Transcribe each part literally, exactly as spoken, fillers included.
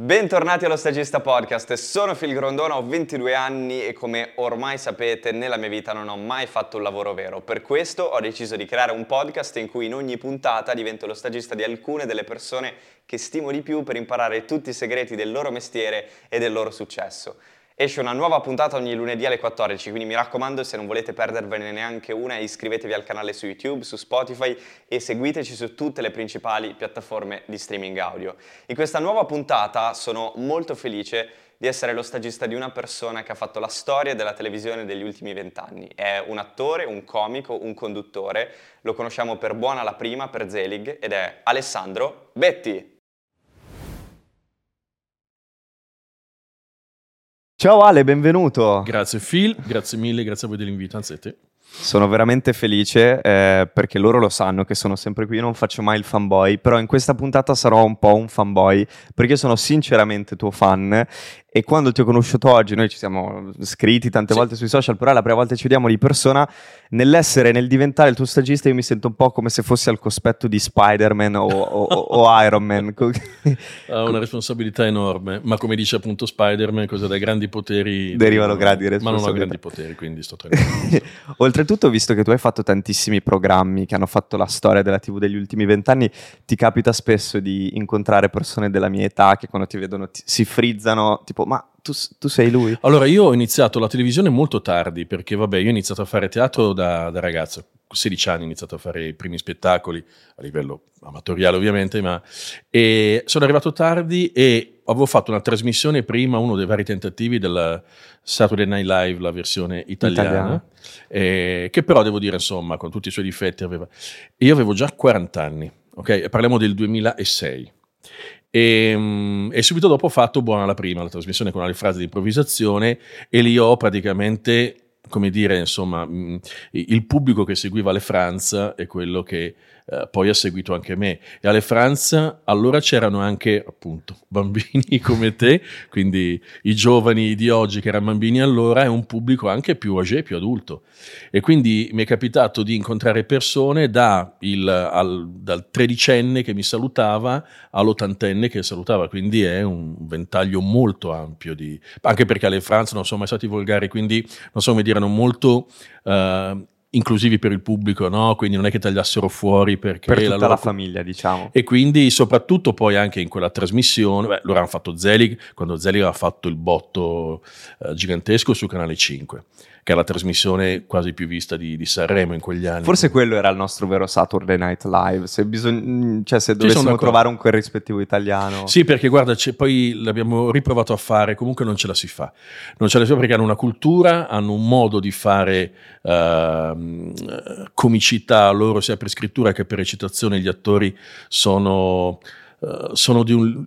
Bentornati allo Stagista Podcast, sono Phil Grondona, ho ventidue anni e come ormai sapete nella mia vita non ho mai fatto un lavoro vero. Per questo ho deciso di creare un podcast in cui in ogni puntata divento lo stagista di alcune delle persone che stimo di più per imparare tutti i segreti del loro mestiere e del loro successo. Esce una nuova puntata ogni lunedì alle quattordici, quindi mi raccomando, se non volete perdervene neanche una, iscrivetevi al canale su YouTube, su Spotify e seguiteci su tutte le principali piattaforme di streaming audio. In questa nuova puntata sono molto felice di essere lo stagista di una persona che ha fatto la storia della televisione degli ultimi vent'anni. È un attore, un comico, un conduttore, lo conosciamo per Buona la Prima, per Zelig, ed è Alessandro Betti. Ciao Ale, benvenuto. Grazie Phil, grazie mille, grazie a voi dell'invito, anzi a te. Sono veramente felice eh, perché loro lo sanno che sono sempre qui, io non faccio mai il fanboy, però in questa puntata sarò un po' un fanboy perché sono sinceramente tuo fan e quando ti ho conosciuto oggi, noi ci siamo scritti tante sì. volte sui social, però è la prima volta che ci vediamo di persona, nell'essere, nel diventare il tuo stagista io mi sento un po' come se fossi al cospetto di Spider-Man o, o, o Iron Man. Ha una responsabilità enorme, ma come dice appunto Spider-Man, cosa dai grandi poteri derivano grandi responsabilità. Ma non ho grandi poteri, quindi sto tranquillo. Oltretutto, visto che tu hai fatto tantissimi programmi che hanno fatto la storia della tivù degli ultimi vent'anni, ti capita spesso di incontrare persone della mia età che quando ti vedono ti, si frizzano, tipo, ma tu, tu sei lui? Allora, io ho iniziato la televisione molto tardi, perché vabbè, io ho iniziato a fare teatro da, da ragazzo, sedici anni ho iniziato a fare i primi spettacoli, a livello amatoriale ovviamente, ma e sono arrivato tardi e... avevo fatto una trasmissione prima, uno dei vari tentativi della Saturday Night Live, la versione italiana, italiana. Eh, che però devo dire, insomma, con tutti i suoi difetti aveva... Io avevo già quaranta anni, ok? Parliamo del duemilasei. E, e subito dopo ho fatto Buona la Prima, la trasmissione con le frasi di improvvisazione, e lì ho praticamente, come dire, insomma, il pubblico che seguiva Ale e Franz è quello che... Uh, poi ha seguito anche me e Ale e Franz. Allora c'erano anche appunto bambini come te, quindi i giovani di oggi che erano bambini allora, è un pubblico anche più âgé, più adulto, e quindi mi è capitato di incontrare persone da il, al, dal tredicenne che mi salutava all'ottantenne che salutava, quindi è un ventaglio molto ampio di... anche perché Ale e Franz non sono mai stati volgari, quindi non so come dire, erano molto uh, inclusivi per il pubblico, no? Quindi non è che tagliassero fuori perché per tutta la, loro... la famiglia, diciamo. E quindi soprattutto poi anche in quella trasmissione, beh, loro hanno fatto Zelig, quando Zelig ha fatto il botto eh, gigantesco su Canale cinque, che è la trasmissione quasi più vista di, di Sanremo in quegli anni. Forse quello era il nostro vero Saturday Night Live, se bisog... cioè se dovessimo trovare un corrispettivo italiano. Sì, perché guarda, c'è, poi l'abbiamo riprovato a fare, comunque non ce la si fa. Non ce la si fa perché hanno una cultura, hanno un modo di fare uh, comicità loro, sia per scrittura che per recitazione. Gli attori sono uh, sono di un...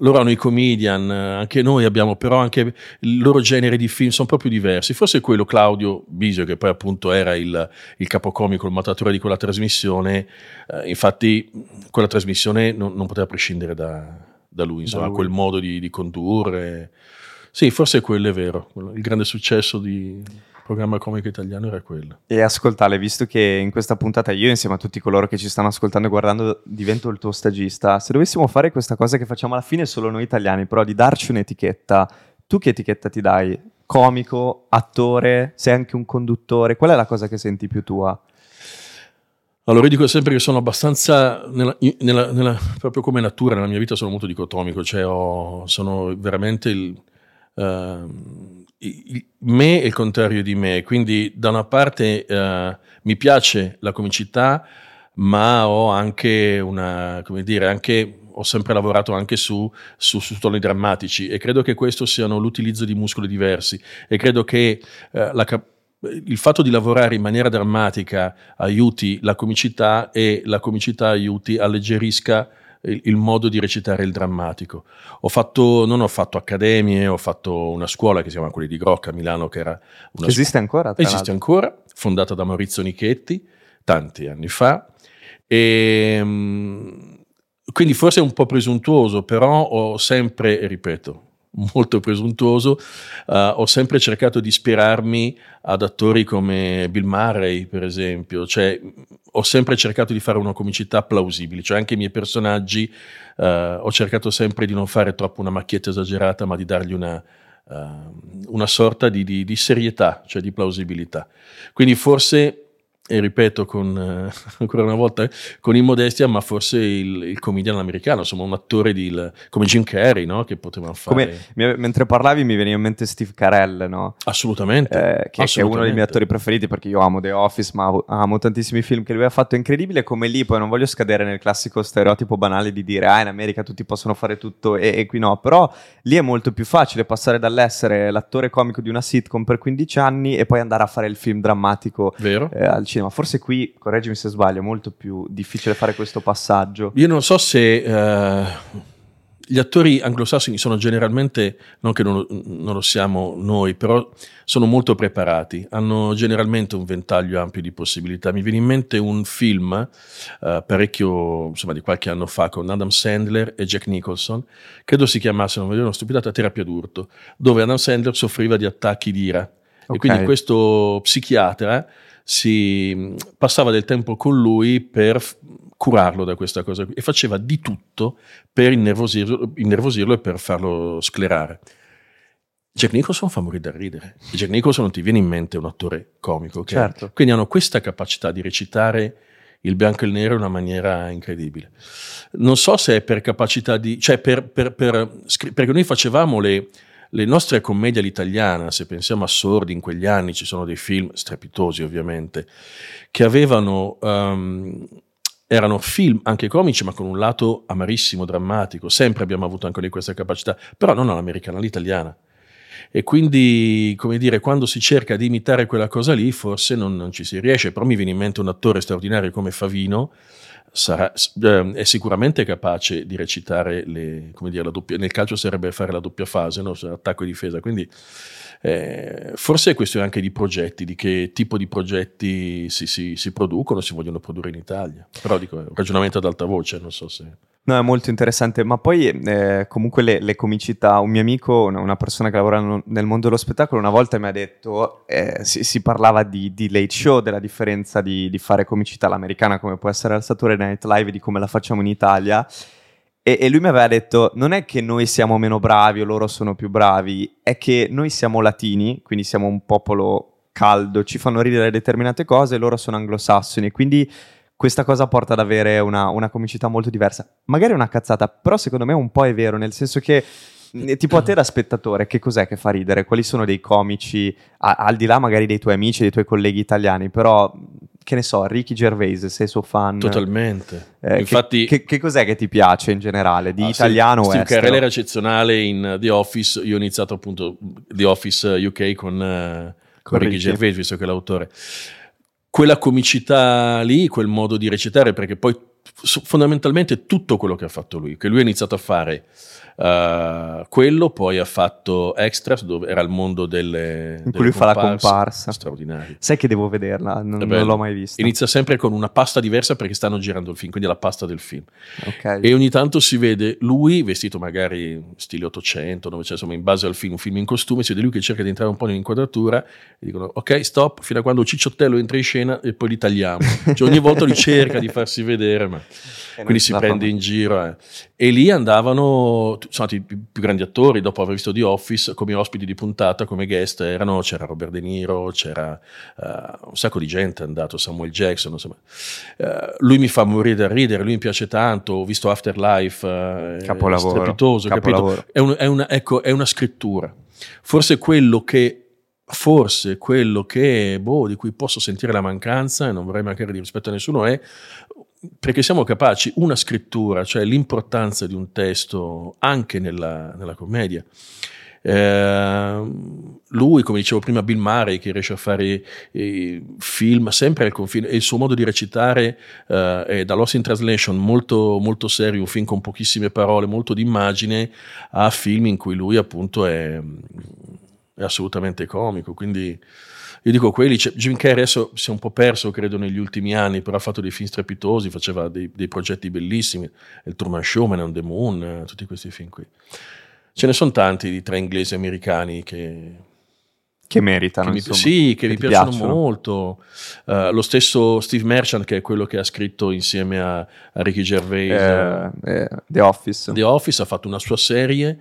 loro hanno i comedian, anche noi abbiamo, però anche il loro genere di film sono proprio diversi. Forse quello Claudio Bisio, che poi appunto era il, il capocomico, il matatore di quella trasmissione, uh, infatti quella trasmissione non, non poteva prescindere da, da lui, insomma, da lui. Quel modo di, di condurre. Sì, forse quello è vero, il grande successo di... il programma comico italiano era quello. E ascoltale, visto che in questa puntata io insieme a tutti coloro che ci stanno ascoltando e guardando divento il tuo stagista, se dovessimo fare questa cosa che facciamo alla fine solo noi italiani, però di darci un'etichetta, tu che etichetta ti dai? Comico, attore, sei anche un conduttore, qual è la cosa che senti più tua? Allora, io dico sempre che sono abbastanza, nella, nella, nella, proprio come natura, nella mia vita sono molto dicotomico, cioè ho, sono veramente il... Uh, me e il contrario di me, quindi da una parte eh, mi piace la comicità, ma ho anche una, come dire, anche ho sempre lavorato anche su, su, su toni drammatici, e credo che questo siano l'utilizzo di muscoli diversi, e credo che eh, la cap- il fatto di lavorare in maniera drammatica aiuti la comicità, e la comicità aiuti, alleggerisca il modo di recitare il drammatico. Ho fatto, non ho fatto accademie, ho fatto una scuola che si chiama Quelli di Grocca a Milano, che era una esiste scuola, ancora esiste l'altro. ancora, fondata da Maurizio Nichetti tanti anni fa, e quindi forse è un po' presuntuoso, però ho sempre, ripeto, molto presuntuoso, uh, ho sempre cercato di ispirarmi ad attori come Bill Murray, per esempio, cioè ho sempre cercato di fare una comicità plausibile, cioè anche i miei personaggi uh, ho cercato sempre di non fare troppo una macchietta esagerata, ma di dargli una, uh, una sorta di, di, di serietà, cioè di plausibilità. Quindi forse, e ripeto con, eh, ancora una volta con immodestia, ma forse il, il comedian americano, insomma un attore di, il, come Jim Carrey, no? Che potevano fare. Come, mentre parlavi mi veniva in mente Steve Carell, no? Assolutamente, eh, che, assolutamente. Che è uno dei miei attori preferiti, perché io amo The Office, ma amo tantissimi film che lui ha fatto, incredibile come lì. Poi non voglio scadere nel classico stereotipo banale di dire ah in America tutti possono fare tutto e, e qui no, però lì è molto più facile passare dall'essere l'attore comico di una sitcom per quindici anni e poi andare a fare il film drammatico, vero? Eh, al cinema. Ma forse qui, correggimi se sbaglio, è molto più difficile fare questo passaggio. Io non so se uh, gli attori anglosassoni sono generalmente, non che non, non lo siamo noi, però sono molto preparati, hanno generalmente un ventaglio ampio di possibilità. Mi viene in mente un film uh, parecchio, insomma di qualche anno fa, con Adam Sandler e Jack Nicholson, credo si chiamasse, non vedo una stupidata, Terapia d'urto, dove Adam Sandler soffriva di attacchi di ira, okay. E quindi questo psichiatra si passava del tempo con lui per f- curarlo da questa cosa qui, e faceva di tutto per innervosirlo, innervosirlo e per farlo sclerare. Jack Nicholson fa morire da ridere. Jack Nicholson non ti viene in mente un attore comico, okay? Certo. Quindi hanno questa capacità di recitare il bianco e il nero in una maniera incredibile. Non so se è per capacità di, cioè per, per, per, perché noi facevamo le Le nostre commedie all'italiana, se pensiamo a Sordi in quegli anni, ci sono dei film strepitosi ovviamente, che avevano, um, erano film anche comici ma con un lato amarissimo, drammatico, sempre abbiamo avuto anche lì questa capacità, però non all'americana, all'italiana. E quindi, come dire, quando si cerca di imitare quella cosa lì forse non, non ci si riesce, però mi viene in mente un attore straordinario come Favino, Sarà, è sicuramente capace di recitare le, come dire, la doppia, nel calcio sarebbe fare la doppia fase, no? Attacco e difesa, quindi eh, forse è questione anche di progetti, di che tipo di progetti si, si, si producono, si vogliono produrre in Italia, però dico, è un ragionamento ad alta voce, non so se... No, è molto interessante, ma poi eh, comunque le, le comicità, un mio amico, una persona che lavora nel mondo dello spettacolo, una volta mi ha detto, eh, si, si parlava di, di late show, della differenza di, di fare comicità all'americana come può essere al Saturday Night Live, di come la facciamo in Italia, e, e lui mi aveva detto, non è che noi siamo meno bravi o loro sono più bravi, è che noi siamo latini, quindi siamo un popolo caldo, ci fanno ridere determinate cose, loro sono anglosassoni, quindi... Questa cosa porta ad avere una, una comicità molto diversa. Magari è una cazzata, però secondo me un po' è vero, nel senso che, tipo a te da spettatore, che cos'è che fa ridere? Quali sono dei comici, a, al di là magari dei tuoi amici, dei tuoi colleghi italiani, però, che ne so, Ricky Gervais, sei suo fan? Totalmente. Eh, Infatti, che, che, che cos'è che ti piace in generale, di ah, italiano o estero? Steve Carell era eccezionale in The Office, io ho iniziato appunto The Office U K con, con, con Ricky Gervais, visto che è l'autore. Quella comicità lì, quel modo di recitare, perché poi fondamentalmente tutto quello che ha fatto lui, che lui ha iniziato a fare uh, quello, poi ha fatto Extras, dove era il mondo delle in cui delle lui comparse, fa la comparsa straordinaria. Sai che devo vederla, non, non l'ho mai vista. Inizia sempre con una pasta diversa perché stanno girando il film, quindi è la pasta del film, okay. E ogni tanto si vede lui vestito magari stile ottocento novecento, insomma in base al film, un film in costume, si vede lui che cerca di entrare un po' nell'inquadratura e dicono ok stop, fino a quando Cicciottello entra in scena e poi li tagliamo, cioè ogni volta lui cerca di farsi vedere. Ma. Quindi si prende in giro eh. E lì andavano, sono stati i più grandi attori dopo aver visto The Office come ospiti di puntata, come guest erano, c'era Robert De Niro, c'era uh, un sacco di gente è andato, Samuel Jackson, insomma. Uh, lui mi fa morire da ridere, lui mi piace tanto, ho visto Afterlife, uh, capolavoro, strepitoso, capolavoro. Capito? È, un, è, una, ecco, è una scrittura, forse quello che Forse quello che boh, di cui posso sentire la mancanza, e non vorrei mancare di rispetto a nessuno, è perché siamo capaci, una scrittura, cioè l'importanza di un testo anche nella, nella commedia. Eh, lui, come dicevo prima, Bill Murray, che riesce a fare eh, film sempre al confine, e il suo modo di recitare eh, è da Lost in Translation molto, molto serio, un film con pochissime parole, molto d'immagine, a film in cui lui appunto è... è assolutamente comico, quindi io dico quelli, cioè, Jim Carrey adesso si è un po' perso credo negli ultimi anni, però ha fatto dei film strepitosi, faceva dei, dei progetti bellissimi, il Truman Show, Man on the Moon, tutti questi film qui. Ce ne sono tanti di tre inglesi americani che... Che meritano, che mi, insomma. Sì, che, che mi piacciono, piacciono molto. Uh, lo stesso Steve Merchant, che è quello che ha scritto insieme a, a Ricky Gervais. Eh, eh, The Office. The Office, ha fatto una sua serie,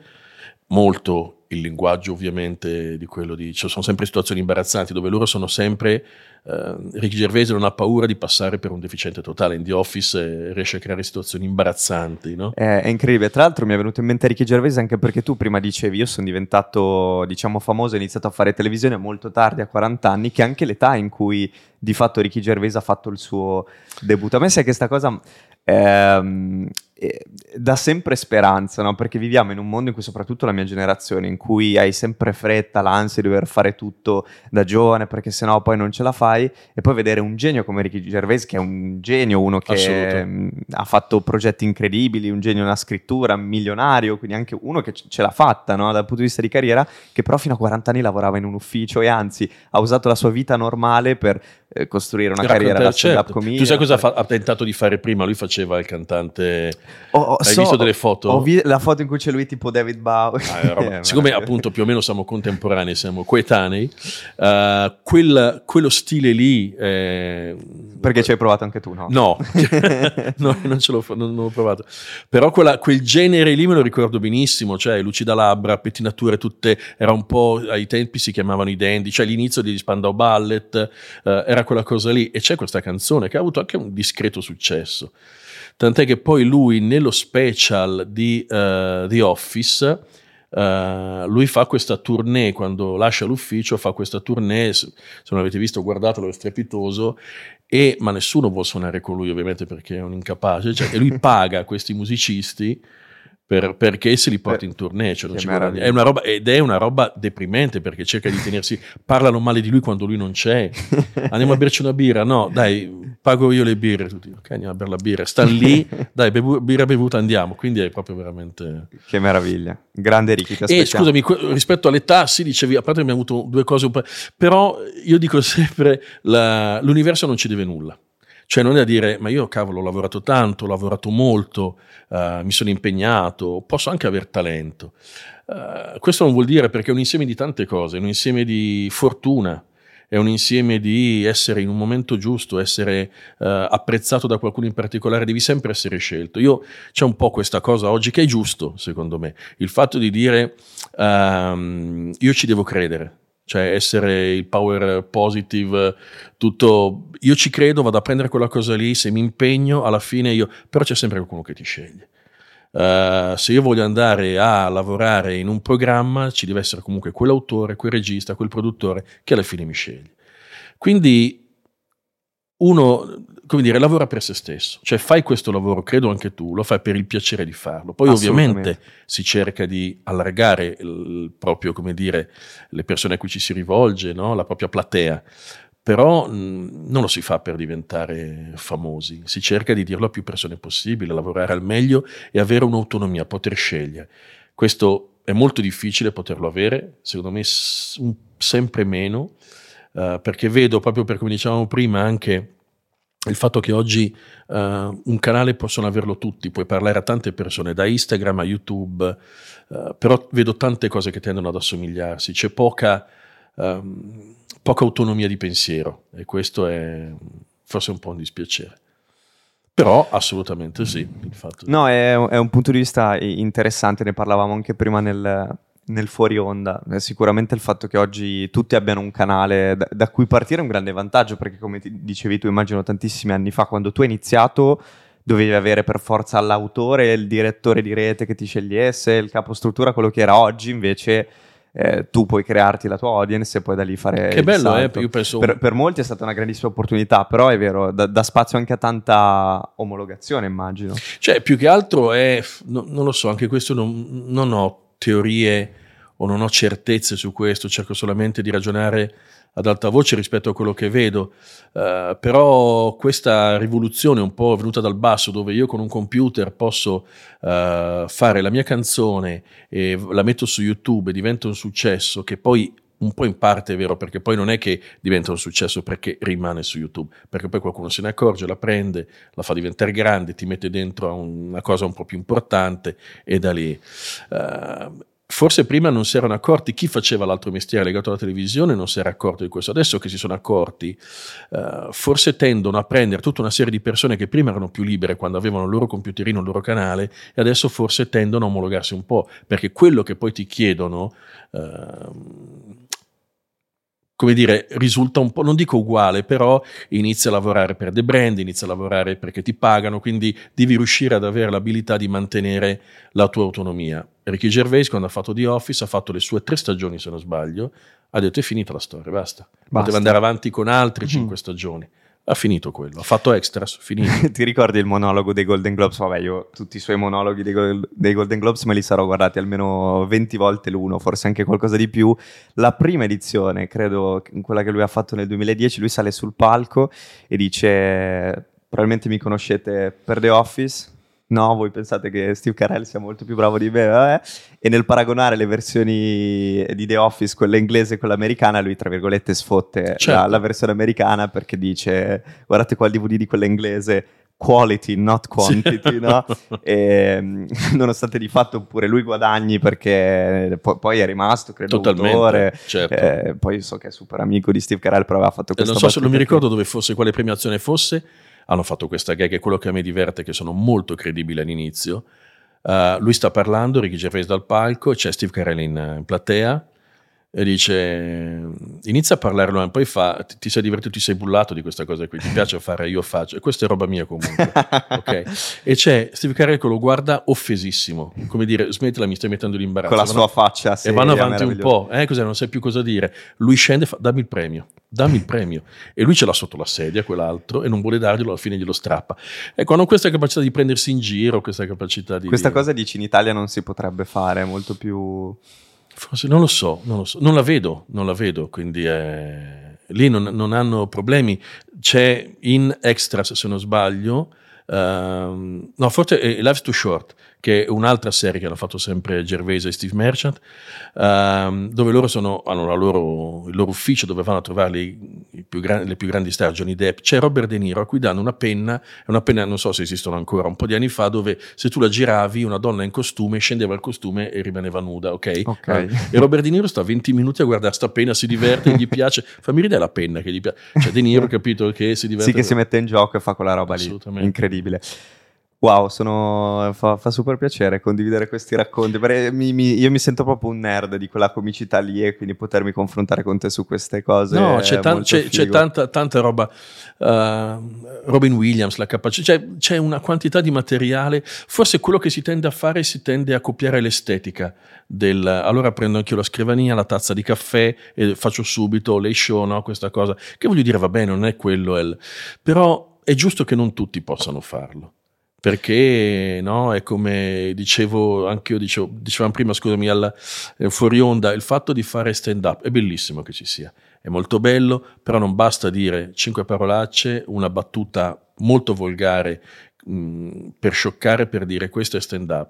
molto il linguaggio ovviamente di quello di... Cioè, sono sempre situazioni imbarazzanti dove loro sono sempre... Uh, Ricky Gervais non ha paura di passare per un deficiente totale in The Office, eh, riesce a creare situazioni imbarazzanti, no? È, è incredibile. Tra l'altro mi è venuto in mente Ricky Gervais anche perché tu prima dicevi io sono diventato, diciamo, famoso, ho iniziato a fare televisione molto tardi, a quaranta anni, che è anche l'età in cui di fatto Ricky Gervais ha fatto il suo debutto. A me sai che sta cosa ehm, eh, dà sempre speranza, no? Perché viviamo in un mondo in cui, soprattutto la mia generazione, in cui hai sempre fretta, l'ansia di dover fare tutto da giovane perché sennò poi non ce la fai, e poi vedere un genio come Ricky Gervais, che è un genio, uno che mh, ha fatto progetti incredibili, un genio nella scrittura, milionario, quindi anche uno che ce l'ha fatta, no? Dal punto di vista di carriera, che però fino a quaranta anni lavorava in un ufficio e anzi ha usato la sua vita normale per eh, costruire una Raccontare, carriera da stand-up certo. comedy. Tu sai cosa fa- ha tentato di fare prima? Lui faceva il cantante... Oh, oh, Hai so, visto delle foto? Ho vi- la foto in cui c'è lui tipo David Bowie. Ah, siccome appunto più o meno siamo contemporanei, siamo coetanei, uh, quel, quello stile lì... Eh... Perché ci hai provato anche tu, no? No, no non ce l'ho non, non l'ho provato. Però quella, quel genere lì me lo ricordo benissimo, cioè lucida labbra, pettinature tutte... Era un po'... Ai tempi si chiamavano i dandy, cioè l'inizio di Spandau Ballet, uh, era quella cosa lì. E c'è questa canzone che ha avuto anche un discreto successo. Tant'è che poi lui nello special di uh, The Office, uh, lui fa questa tournée, quando lascia l'ufficio fa questa tournée, se non l'avete visto guardatelo, è strepitoso, e, ma nessuno vuole suonare con lui ovviamente perché è un incapace, cioè, e lui paga questi musicisti Per, perché se li porti in tournée, cioè non ci guadagna. È una roba, ed è una roba deprimente perché cerca di tenersi, parlano male di lui quando lui non c'è, andiamo a berci una birra, no dai pago io le birre, tutti ok andiamo a bere la birra, stanno lì, dai bevu, birra bevuta andiamo, quindi è proprio veramente che meraviglia, grande Ricky. E scusami, rispetto all'età, sì, dicevi, a parte che abbiamo avuto due cose, però io dico sempre la, l'universo non ci deve nulla. Cioè non è a dire, ma io cavolo ho lavorato tanto, ho lavorato molto, uh, mi sono impegnato, posso anche aver talento. Uh, questo non vuol dire, perché è un insieme di tante cose, è un insieme di fortuna, è un insieme di essere in un momento giusto, essere uh, apprezzato da qualcuno in particolare, devi sempre essere scelto. Io c'è un po' questa cosa oggi che è giusto, secondo me, il fatto di dire um, io ci devo credere. Cioè essere il power positive, tutto, io ci credo, vado a prendere quella cosa lì, se mi impegno alla fine io, però c'è sempre qualcuno che ti sceglie. Uh, se io voglio andare a lavorare in un programma ci deve essere comunque quell'autore, quel regista, quel produttore che alla fine mi sceglie. Quindi uno, come dire, lavora per se stesso, cioè fai questo lavoro, credo anche tu, lo fai per il piacere di farlo, poi ovviamente si cerca di allargare il proprio, come dire, le persone a cui ci si rivolge, no? La propria platea, però mh, non lo si fa per diventare famosi, si cerca di dirlo a più persone possibile, lavorare al meglio e avere un'autonomia, poter scegliere. Questo è molto difficile poterlo avere, secondo me s- un, sempre meno, Uh, perché vedo, proprio per come dicevamo prima, anche il fatto che oggi uh, un canale possono averlo tutti, puoi parlare a tante persone, da Instagram a YouTube, uh, però vedo tante cose che tendono ad assomigliarsi, c'è poca, um, poca autonomia di pensiero, e questo è forse un po' un dispiacere. Però assolutamente sì. Il fatto no, di... è, è un punto di vista interessante, ne parlavamo anche prima nel... nel fuori onda. Sicuramente il fatto che oggi tutti abbiano un canale da, da cui partire è un grande vantaggio, perché come ti dicevi tu, immagino tantissimi anni fa quando tu hai iniziato dovevi avere per forza l'autore, il direttore di rete che ti scegliesse, il capostruttura, quello che era. Oggi invece eh, tu puoi crearti la tua audience e poi da lì fare che il bello eh, io penso... per, per molti è stata una grandissima opportunità, però è vero, dà, dà spazio anche a tanta omologazione, immagino. Cioè più che altro è, no, non lo so, anche questo non, non ho teorie o non ho certezze su questo, cerco solamente di ragionare ad alta voce rispetto a quello che vedo, uh, però questa rivoluzione un po' venuta dal basso, dove io con un computer posso uh, fare la mia canzone e la metto su YouTube e diventa un successo, che poi un po' in parte è vero, perché poi non è che diventa un successo perché rimane su YouTube, perché poi qualcuno se ne accorge, la prende, la fa diventare grande, ti mette dentro a una cosa un po' più importante e da lì. Uh, forse prima non si erano accorti, chi faceva l'altro mestiere legato alla televisione non si era accorto di questo. Adesso che si sono accorti, eh, forse tendono a prendere tutta una serie di persone che prima erano più libere quando avevano il loro computerino, il loro canale, e adesso forse tendono a omologarsi un po', perché quello che poi ti chiedono, eh, come dire, risulta un po', non dico uguale, però inizia a lavorare per dei brand, inizia a lavorare perché ti pagano, quindi devi riuscire ad avere l'abilità di mantenere la tua autonomia. Ricky Gervais, quando ha fatto The Office, ha fatto le sue tre stagioni, se non sbaglio, ha detto è finita la storia, basta. basta. Poteva andare avanti con altre mm-hmm. cinque stagioni. Ha finito quello, ha fatto Extras, finito. Ti ricordi il monologo dei Golden Globes? Vabbè, io tutti i suoi monologhi dei, Go- dei Golden Globes me li sarò guardati almeno venti volte l'uno, forse anche qualcosa di più. La prima edizione, credo, quella che lui ha fatto nel duemiladieci, lui sale sul palco e dice probabilmente mi conoscete per The Office. No, voi pensate che Steve Carell sia molto più bravo di me, vabbè. E nel paragonare le versioni di The Office, quella inglese e quella americana, lui tra virgolette sfotte certo. la, la versione americana, perché dice guardate qua il D V D di quella inglese, quality not quantity, sì. no? E, nonostante di fatto pure lui guadagni, perché po- poi è rimasto, credo, totalmente, autore, certo. eh, poi so che è super amico di Steve Carell, però aveva fatto questa eh, non so se non mi ricordo dove fosse, quale premiazione fosse. Hanno fatto questa gag, è quello che a me diverte, che sono molto credibile all'inizio. Uh, lui sta parlando, Ricky Gervais dal palco, c'è Steve Carell in, in platea, e dice, inizia a parlarlo, e poi fa, ti, ti sei divertito, ti sei bullato di questa cosa qui, ti piace fare, io faccio, e questa è roba mia comunque, okay? E c'è Steve Carell che lo guarda offesissimo, come dire, smettila, mi stai mettendo l'imbarazzo. Con la sua faccia, sì, e vanno avanti un po', eh, cos'è, non sai più cosa dire. Lui scende e fa, dammi il premio. dammi il premio, e lui ce l'ha sotto la sedia quell'altro e non vuole darglielo, alla fine glielo strappa. Ecco, hanno questa capacità di prendersi in giro, questa capacità di questa dire... cosa dici in Italia non si potrebbe fare, molto più forse, non lo so, non lo so, non la vedo, non la vedo, quindi è... lì non, non hanno problemi. C'è in Extras, se non sbaglio, um... no forse è Life's Too Short, che è un'altra serie che hanno fatto sempre Gervais e Steve Merchant, um, dove loro sono, hanno la loro, il loro ufficio dove vanno a trovare le più grandi star, Johnny Depp. C'è Robert De Niro a cui danno una penna, una penna non so se esistono ancora, un po' di anni fa, dove se tu la giravi una donna in costume scendeva il costume e rimaneva nuda, ok? okay. Uh, e Robert De Niro sta venti minuti a guardare sta penna, si diverte, gli piace, fammi ridere la penna che gli piace. Cioè De Niro, capito, che si diverte. Sì, che si mette in gioco e fa quella roba lì, incredibile. Wow, sono, fa, fa super piacere condividere questi racconti, perché mi, mi, io mi sento proprio un nerd di quella comicità lì, e quindi potermi confrontare con te su queste cose. No, c'è, tan- c'è, c'è tanta, tanta roba, uh, Robin Williams, la capacità, cioè, c'è una quantità di materiale. Forse quello che si tende a fare, si tende a copiare l'estetica del, allora prendo anch'io la scrivania, la tazza di caffè e faccio subito le show, no? Questa cosa, che voglio dire, va bene, non è quello, è il... però è giusto che non tutti possano farlo. Perché no, è come dicevo anche io, dicevo, dicevamo prima, scusami, alla eh, fuori onda, il fatto di fare stand up è bellissimo che ci sia, è molto bello, però non basta dire cinque parolacce, una battuta molto volgare mh, per scioccare, per dire questo è stand up.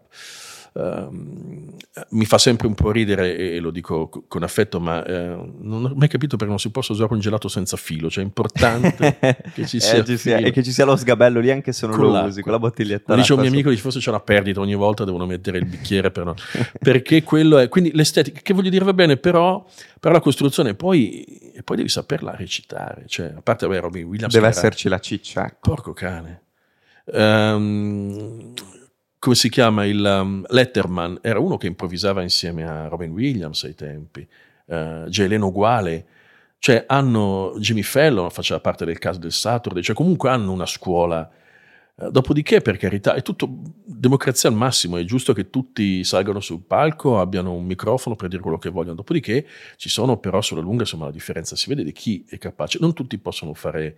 Uh, mi fa sempre un po' ridere, e, e lo dico co- con affetto, ma uh, non ho mai capito perché non si possa usare un gelato senza filo, cioè è importante che ci sia, eh, ci sia e che ci sia lo sgabello lì, anche se non lo usi, con la bottiglietta. Dice un mio amico, dice, forse c'è una perdita, ogni volta devono mettere il bicchiere per no. Perché quello è, quindi l'estetica, che voglio dire, va bene, però, però la costruzione poi, e poi devi saperla recitare, cioè a parte vabbè, Robin Williams deve esserci la ciccia, ecco. Porco cane. Um, come si chiama il um, Letterman, era uno che improvvisava insieme a Robin Williams ai tempi, uh, Jelen uguale, cioè hanno, Jimmy Fallon faceva parte del cast del Saturday, cioè comunque hanno una scuola, uh, dopodiché per carità è tutto democrazia al massimo, è giusto che tutti salgano sul palco, abbiano un microfono per dire quello che vogliono, dopodiché ci sono però sulla lunga, insomma, la differenza si vede di chi è capace, non tutti possono fare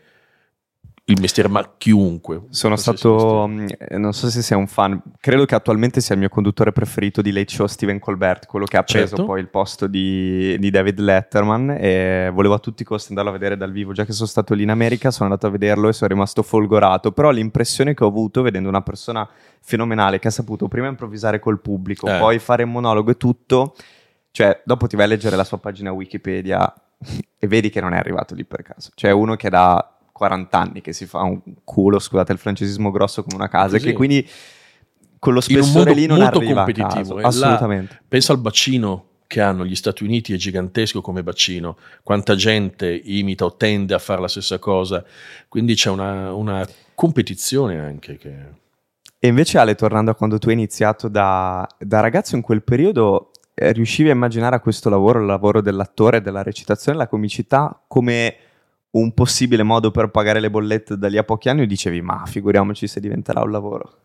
il mestiere, ma chiunque. Sono stato, mestiere. Non so se sei un fan, credo che attualmente sia il mio conduttore preferito di Late Show, Stephen Colbert, quello che ha preso certo. poi il posto di, di David Letterman, e volevo a tutti i costi andarlo a vedere dal vivo, già che sono stato lì in America, sono andato a vederlo e sono rimasto folgorato, però l'impressione che ho avuto vedendo una persona fenomenale che ha saputo prima improvvisare col pubblico, eh. poi fare un monologo e tutto, cioè dopo ti vai a leggere la sua pagina Wikipedia e vedi che non è arrivato lì per caso, cioè uno che da quaranta anni che si fa un culo, scusate il francesismo grosso, come una casa, così. Che quindi quello spessore lì non arriva a caso, eh, assolutamente. La, pensa al bacino che hanno gli Stati Uniti, è gigantesco come bacino, quanta gente imita o tende a fare la stessa cosa, quindi c'è una, una competizione anche che... E invece Ale, tornando a quando tu hai iniziato da, da ragazzo, in quel periodo eh, riuscivi a immaginare a questo lavoro, il lavoro dell'attore, della recitazione, la comicità come un possibile modo per pagare le bollette da lì a pochi anni, e dicevi ma figuriamoci se diventerà un lavoro?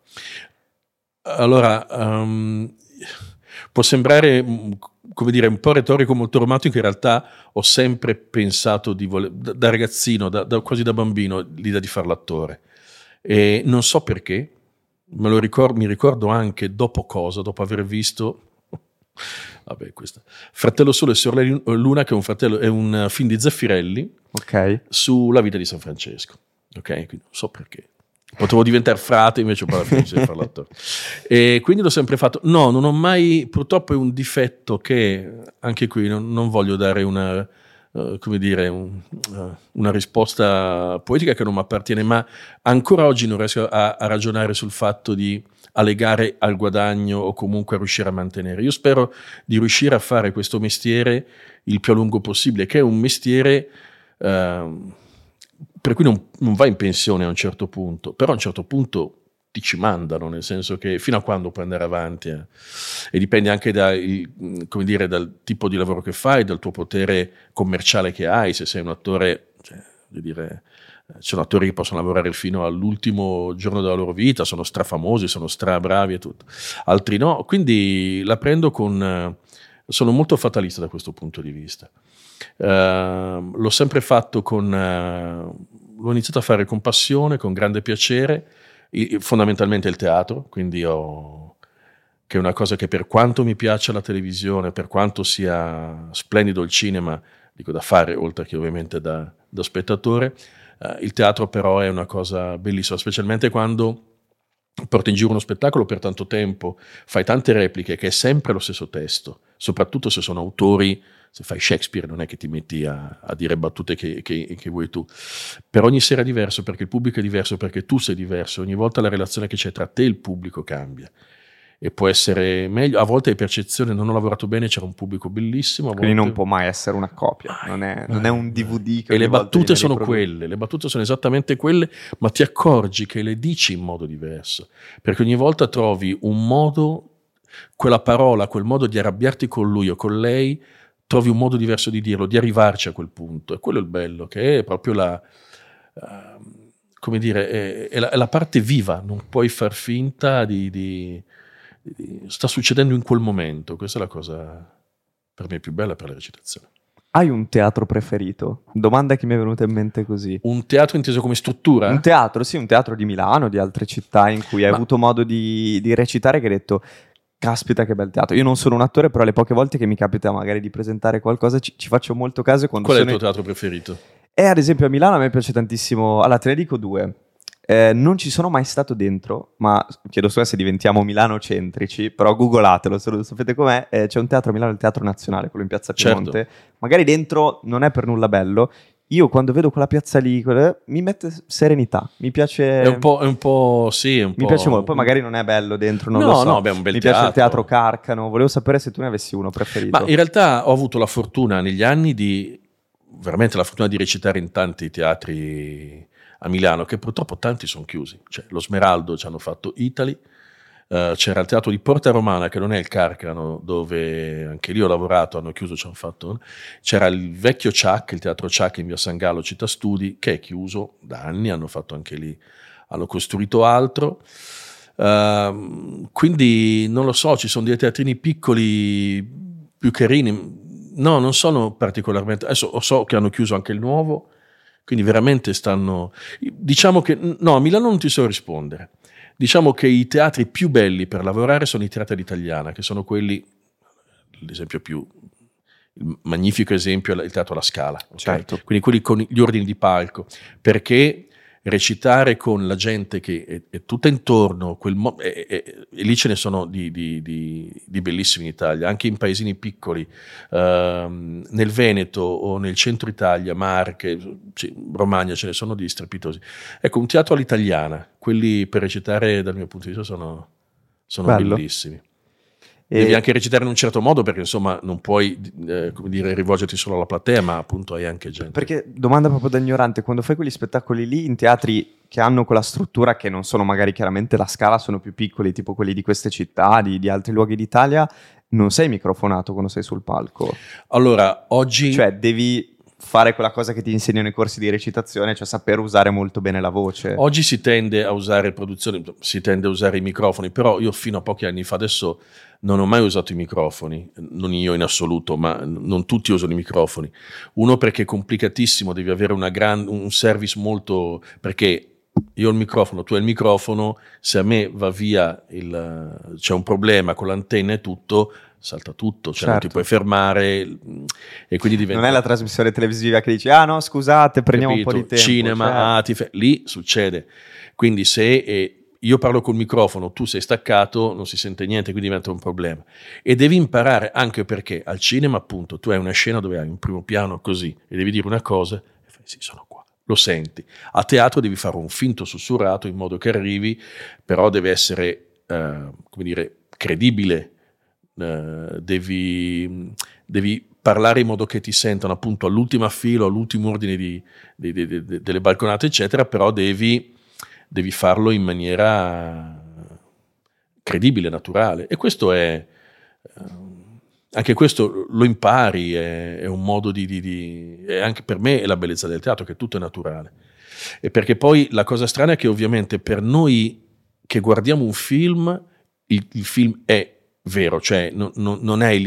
Allora um, può sembrare, come dire, un po' retorico, molto romantico, in realtà ho sempre pensato di voler, da, da ragazzino, da, da, quasi da bambino, l'idea di fare l'attore, e non so perché, me lo ricordo, mi ricordo anche dopo cosa, dopo aver visto vabbè, questa, Fratello Sole e Sorella Luna, che è un, fratello, è un film di Zeffirelli, okay, sulla vita di San Francesco, ok? Quindi non so perché. Potevo diventare frate, invece ho parlato. E quindi l'ho sempre fatto. No, non ho mai, purtroppo è un difetto che anche qui non, non voglio dare una, uh, come dire, un, uh, una risposta poetica che non mi appartiene, ma ancora oggi non riesco a, a ragionare sul fatto di allegare al guadagno o comunque a riuscire a mantenere. Io spero di riuscire a fare questo mestiere il più a lungo possibile, che è un mestiere... Uh, per cui non, non va in pensione a un certo punto, però a un certo punto ti ci mandano, nel senso che fino a quando puoi andare avanti, eh? E dipende anche dai, come dire, dal tipo di lavoro che fai, dal tuo potere commerciale che hai, se sei un attore, cioè, voglio dire, ci sono attori che possono lavorare fino all'ultimo giorno della loro vita, sono strafamosi, sono strabravi e tutto, altri no, quindi la prendo con, sono molto fatalista da questo punto di vista. Uh, l'ho sempre fatto con uh, l'ho iniziato a fare con passione, con grande piacere, I, fondamentalmente il teatro, quindi ho, che è una cosa che, per quanto mi piaccia la televisione, per quanto sia splendido il cinema, dico da fare oltre che ovviamente da, da spettatore, uh, il teatro però è una cosa bellissima, specialmente quando porti in giro uno spettacolo per tanto tempo, fai tante repliche, che è sempre lo stesso testo, soprattutto se sono autori. Se fai Shakespeare non è che ti metti a, a dire battute che, che, che vuoi tu, per ogni sera è diverso, perché il pubblico è diverso, perché tu sei diverso, ogni volta la relazione che c'è tra te e il pubblico cambia e può essere meglio, a volte hai percezione, non ho lavorato bene, c'era un pubblico bellissimo, a volte... quindi non può mai essere una copia, mai, non, è, mai, non è un D V D che e le battute sono quelle, le battute sono esattamente quelle, ma ti accorgi che le dici in modo diverso, perché ogni volta trovi un modo, quella parola, quel modo di arrabbiarti con lui o con lei, trovi un modo diverso di dirlo, di arrivarci a quel punto, e quello è il bello, che è proprio la, uh, come dire, è, è, la, è la parte viva, non puoi far finta di, di, di, sta succedendo in quel momento, questa è la cosa per me più bella per la recitazione. Hai un teatro preferito? Domanda che mi è venuta in mente così. Un teatro inteso come struttura? Un teatro, sì, un teatro di Milano, di altre città in cui hai Ma... avuto modo di, di recitare, che hai detto... Caspita che bel teatro. Io non sono un attore, però le poche volte che mi capita magari di presentare qualcosa ci, ci faccio molto caso. Qual è il tuo teatro preferito? E ad esempio a Milano a me piace tantissimo, allora te ne dico due, eh, non ci sono mai stato dentro, ma chiedo scusa se diventiamo milanocentrici, però googolatelo se lo sapete com'è, eh, c'è un teatro a Milano, il Teatro Nazionale, quello in Piazza Piemonte, certo. Magari dentro non è per nulla bello. Io quando vedo quella piazza lì, quella, mi mette serenità, mi piace... È un po', è un po' sì, è un mi po'... Mi piace molto, poi magari non è bello dentro, non no, lo so. No, no, beh, è un bel mi teatro. Mi piace il Teatro Carcano, volevo sapere se tu ne avessi uno preferito. Ma in realtà ho avuto la fortuna negli anni di... Veramente la fortuna di recitare in tanti teatri a Milano, che purtroppo tanti sono chiusi. Cioè, lo Smeraldo ci hanno fatto Italy, uh, c'era il Teatro di Porta Romana, che non è il Carcano, dove anche lì ho lavorato, hanno chiuso, ci hanno fatto... C'era il vecchio Ciac, il Teatro Ciac in via San Gallo, Città Studi, che è chiuso da anni, hanno fatto anche lì, hanno costruito altro. Uh, quindi, non lo so, ci sono dei teatrini piccoli, più carini. No, non sono particolarmente... Adesso so che hanno chiuso anche il nuovo, quindi veramente stanno... Diciamo che... No, a Milano non ti so rispondere. Diciamo che i teatri più belli per lavorare sono i teatri all'italiana, che sono quelli, l'esempio più, il magnifico esempio è il Teatro alla Scala, certo. Okay? Quindi quelli con gli ordini di palco, perché recitare con la gente che è, è tutta intorno, quel mo- è, è, è, e lì ce ne sono di, di, di, di bellissimi in Italia, anche in paesini piccoli, ehm, nel Veneto o nel centro Italia, Marche, c- Romagna, ce ne sono di strepitosi. Ecco, un teatro all'italiana, quelli per recitare dal mio punto di vista sono, sono bello. Bellissimi. E... Devi anche recitare in un certo modo perché insomma non puoi eh, come dire, rivolgerti solo alla platea, ma appunto hai anche gente. Perché domanda proprio da ignorante, quando fai quegli spettacoli lì in teatri che hanno quella struttura, che non sono magari chiaramente la Scala, sono più piccoli, tipo quelli di queste città, di, di altri luoghi d'Italia, non sei microfonato quando sei sul palco? Allora oggi... Cioè devi... fare quella cosa che ti insegnano i corsi di recitazione, cioè saper usare molto bene la voce. Oggi si tende a usare produzioni, si tende a usare i microfoni, però io fino a pochi anni fa, adesso non ho mai usato i microfoni, non io in assoluto, ma non tutti usano i microfoni. Uno perché è complicatissimo, devi avere una gran, un service molto, perché io ho il microfono, tu hai il microfono, se a me va via il, c'è un problema con l'antenna e tutto, salta tutto, cioè certo. Non ti puoi fermare e quindi diventa... Non è la trasmissione televisiva che dici, ah no scusate prendiamo Capito, un po' di tempo. Cinema, cioè... ah, ti fe... lì succede, quindi se eh, io parlo col microfono, tu sei staccato, non si sente niente, quindi diventa un problema e devi imparare, anche perché al cinema appunto tu hai una scena dove hai un primo piano così e devi dire una cosa e fai sì sono qua. Lo senti. A teatro devi fare un finto sussurrato in modo che arrivi, però deve essere eh, come dire, credibile, eh, devi, devi parlare in modo che ti sentano appunto all'ultima fila, all'ultimo ordine di, di, di, di, delle balconate eccetera, però devi, devi farlo in maniera credibile, naturale e questo è eh, anche questo lo impari, è, è un modo di, di, di... è anche per me è la bellezza del teatro, che tutto è naturale. E perché poi la cosa strana è che ovviamente per noi che guardiamo un film, il, il film è vero, cioè no, no, non è